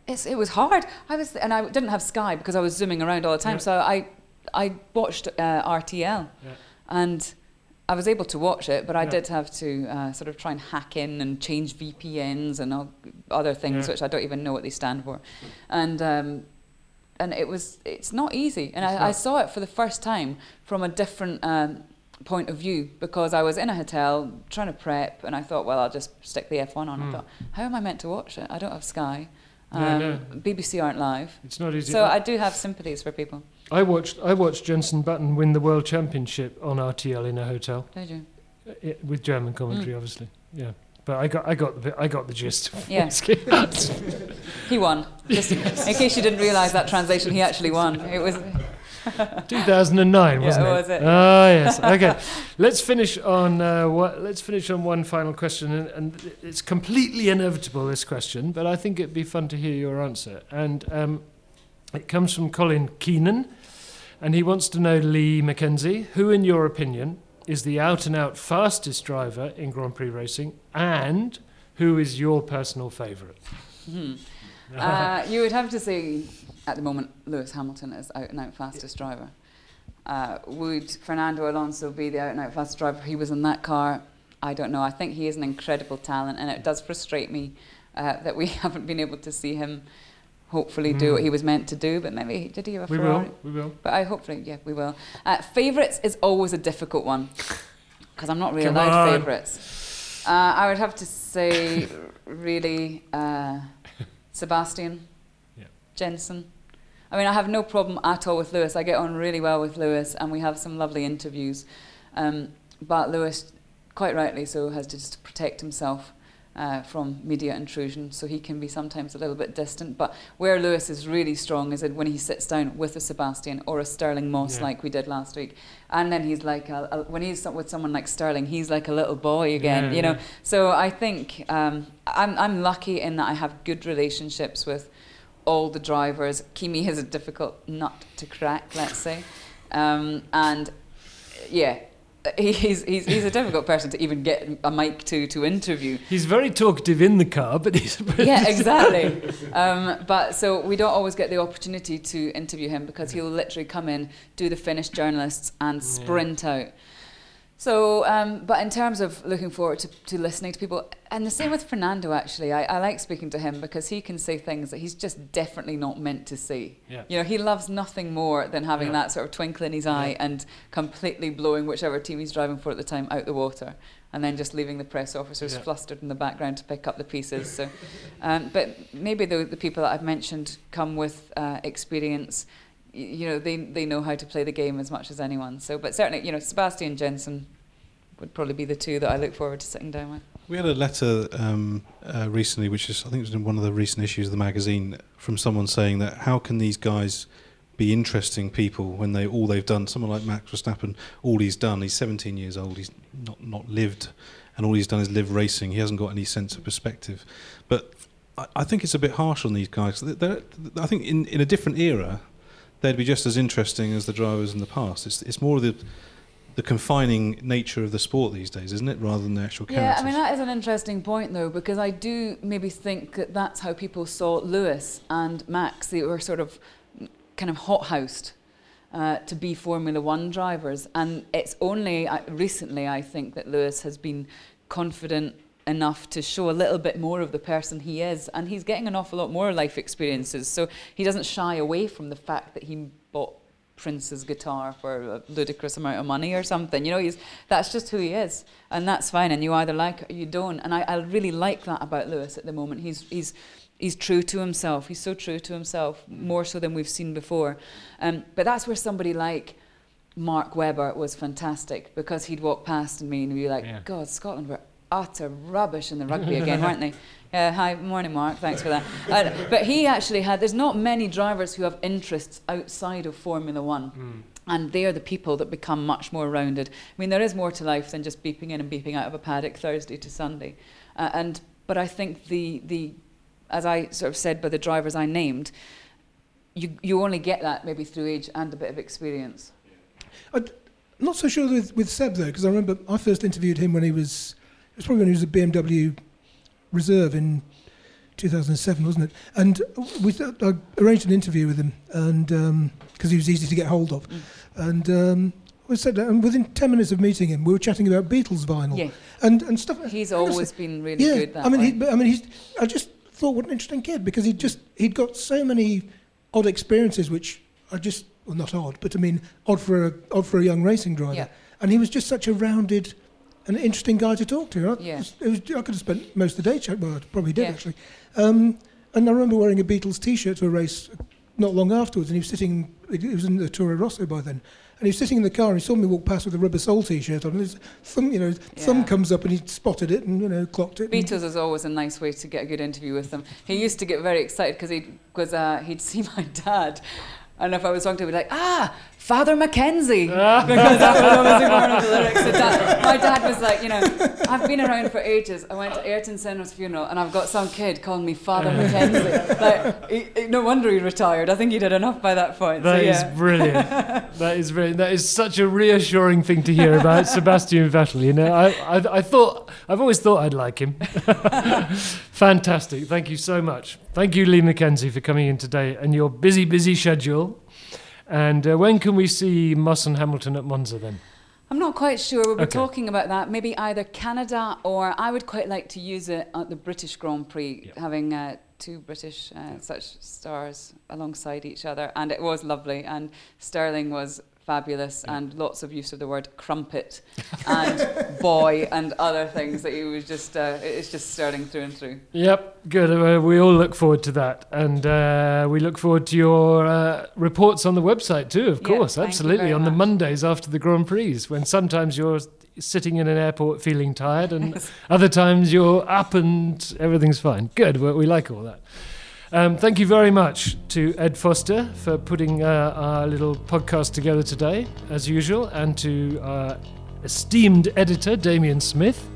it's, it was hard. I was, and I didn't have Sky because I was zooming around all the time, yeah. so I, I watched uh, R T L, yeah. and I was able to watch it, but I yeah. did have to uh, sort of try and hack in and change V P Ns and all other things, yeah. which I don't even know what they stand for, and. Um, and it was, it's not easy, and I, I saw it for the first time from a different. Um, point of view, because I was in a hotel trying to prep, and I thought, well, I'll just stick the F one on. Mm. I thought, how am I meant to watch it? I don't have Sky. Um, no, no. B B C aren't live. It's not easy. So I do have sympathies for people. I watched I watched Jenson Button win the World Championship on R T L in a hotel. Did you? It, with German commentary, mm. obviously. Yeah. But I got I got the I got the gist. Yeah. He won. Just in case you didn't realise that translation, he actually won. It was two thousand nine, wasn't yeah, it? Was it? Oh yes. Okay, let's finish on uh, let's finish on one final question, and, and it's completely inevitable, this question, but I think it'd be fun to hear your answer. And um, it comes from Colin Keenan, and he wants to know, Lee McKenzie, who, in your opinion, is the out-and-out fastest driver in Grand Prix racing, and who is your personal favourite? Hmm. Uh, you would have to say, at the moment, Lewis Hamilton is out and out fastest yeah. driver. Uh, would Fernando Alonso be the out and out fastest driver? He was in that car. I don't know. I think he is an incredible talent, and it does frustrate me uh, that we haven't been able to see him hopefully mm. do what he was meant to do. But maybe did he have a we Ferrari? We will. We will. But I hopefully, yeah, we will. Uh, favourites is always a difficult one, because I'm not really Come allowed on. favourites. Uh, I would have to say, really, uh, Sebastian, yeah. Jenson. I mean, I have no problem at all with Lewis. I get on really well with Lewis, and we have some lovely interviews. Um, but Lewis, quite rightly so, has to just protect himself uh, from media intrusion, so he can be sometimes a little bit distant. But where Lewis is really strong is when he sits down with a Sebastian or a Stirling Moss, yeah. like we did last week. And then he's like, a, a, when he's with someone like Stirling, he's like a little boy again, yeah, you know. Yeah. So I think um, I'm, I'm lucky in that I have good relationships with all the drivers. Kimi is a difficult nut to crack, let's say, um, and yeah, he's he's he's a difficult person to even get a mic to to interview. He's very talkative in the car, but he's yeah, exactly. Um, but so we don't always get the opportunity to interview him, because he'll literally come in, do the Finnish journalists, and sprint yeah. out. So, um, but in terms of looking forward to, to listening to people, and the same with Fernando, actually. I, I like speaking to him because he can say things that he's just definitely not meant to say. Yeah. You know, he loves nothing more than having yeah. that sort of twinkle in his eye yeah. and completely blowing whichever team he's driving for at the time out the water, and then just leaving the press officers yeah. flustered in the background to pick up the pieces. So, um, but maybe the, the people that I've mentioned come with uh, experience. You know, they they know how to play the game as much as anyone. So, but certainly, you know, Sebastian and Jenson would probably be the two that I look forward to sitting down with. We had a letter um, uh, recently, which is I think it was in one of the recent issues of the magazine, from someone saying that how can these guys be interesting people when they all they've done? Someone like Max Verstappen, all he's done, he's seventeen years old, he's not not lived, and all he's done is live racing. He hasn't got any sense of perspective, but I, I think it's a bit harsh on these guys. They're, I think in in a different era, they'd be just as interesting as the drivers in the past. It's, it's more the the confining nature of the sport these days, isn't it, rather than the actual characters? Yeah, I mean, that is an interesting point, though, because I do maybe think that that's how people saw Lewis and Max. They were sort of kind of hot-housed uh, to be Formula One drivers. And it's only recently, I think, that Lewis has been confident enough to show a little bit more of the person he is, and he's getting an awful lot more life experiences, so he doesn't shy away from the fact that he bought Prince's guitar for a ludicrous amount of money or something. You know, he's, that's just who he is, and that's fine, and you either like it or you don't. And I, I really like that about Lewis at the moment. He's, he's, he's true to himself. He's so true to himself, more so than we've seen before. Um, but that's where somebody like Mark Webber was fantastic, because he'd walk past me and be like, yeah. God, Scotland were utter rubbish in the rugby again, weren't they? Yeah, hi, morning Mark, thanks for that. Uh, but he actually had, there's not many drivers who have interests outside of Formula One, mm. and they are the people that become much more rounded. I mean, there is more to life than just beeping in and beeping out of a paddock Thursday to Sunday. Uh, and But I think the, the, as I sort of said by the drivers I named, you, you only get that maybe through age and a bit of experience. I'm not so sure with, with Seb, though, because I remember I first interviewed him when he was... It was probably when he was a B M W reserve in two thousand seven, wasn't it? And we I arranged an interview with him, and because um, he was easy to get hold of, mm. and um, we said, and within ten minutes of meeting him, we were chatting about Beatles vinyl yeah. and and stuff. He's always been really yeah, good. That I mean, he, I mean, he's. I just thought, what an interesting kid, because he just he'd got so many odd experiences, which are just well, not odd, but I mean, odd for a odd for a young racing driver, yeah. and he was just such a rounded. An interesting guy to talk to. I, yeah. was, it was, I could have spent most of the day chatting. Well, I probably did, yeah. actually. Um, and I remember wearing a Beatles T-shirt to a race not long afterwards, and he was sitting... It was in the Toro Rosso by then. And he was sitting in the car, and he saw me walk past with a rubber sole T-shirt on, and his thumb, you know, his yeah. thumb comes up, and he spotted it and, you know, clocked it. Beatles is always a nice way to get a good interview with them. He used to get very excited, because he'd, uh, he'd see my dad... And if I was talking to him, I'd be like, ah, Father McKenzie. Ah. Because that was obviously one of the lyrics. So dad, my dad was like, you know, I've been around for ages. I went to Ayrton Senna's funeral, and I've got some kid calling me Father McKenzie. Like, he, he, no wonder he retired. I think he did enough by that point. That so, yeah. is brilliant. That is brilliant. That is such a reassuring thing to hear about Sebastian Vettel. You know, I, I, I thought, I've always thought I'd like him. Fantastic. Thank you so much. Thank you, Lee McKenzie, for coming in today and your busy, busy schedule. And uh, when can we see Moss and Hamilton at Monza then? I'm not quite sure. We'll be okay. talking about that. Maybe either Canada, or I would quite like to use it at the British Grand Prix, yep. having uh, two British uh, yep. such stars alongside each other. And it was lovely. And Stirling was fabulous, yeah. and lots of use of the word crumpet and boy and other things that he was just, uh, it's just Stirling through and through. Yep, good. Uh, we all look forward to that. And uh, we look forward to your uh, reports on the website too, of course, yeah, absolutely, on much. the Mondays after the Grand Prix, when sometimes you're sitting in an airport feeling tired and yes. other times you're up and everything's fine. Good, well, we like all that. Um, thank you very much to Ed Foster for putting uh, our little podcast together today, as usual, and to our esteemed editor, Damien Smith,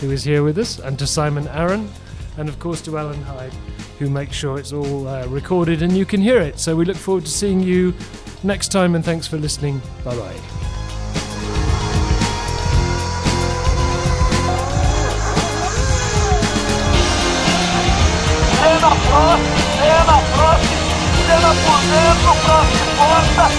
who is here with us, and to Simon Aaron, and of course to Alan Hyde, who makes sure it's all uh, recorded and you can hear it. So we look forward to seeing you next time, and thanks for listening. Bye-bye. Por dentro, pra se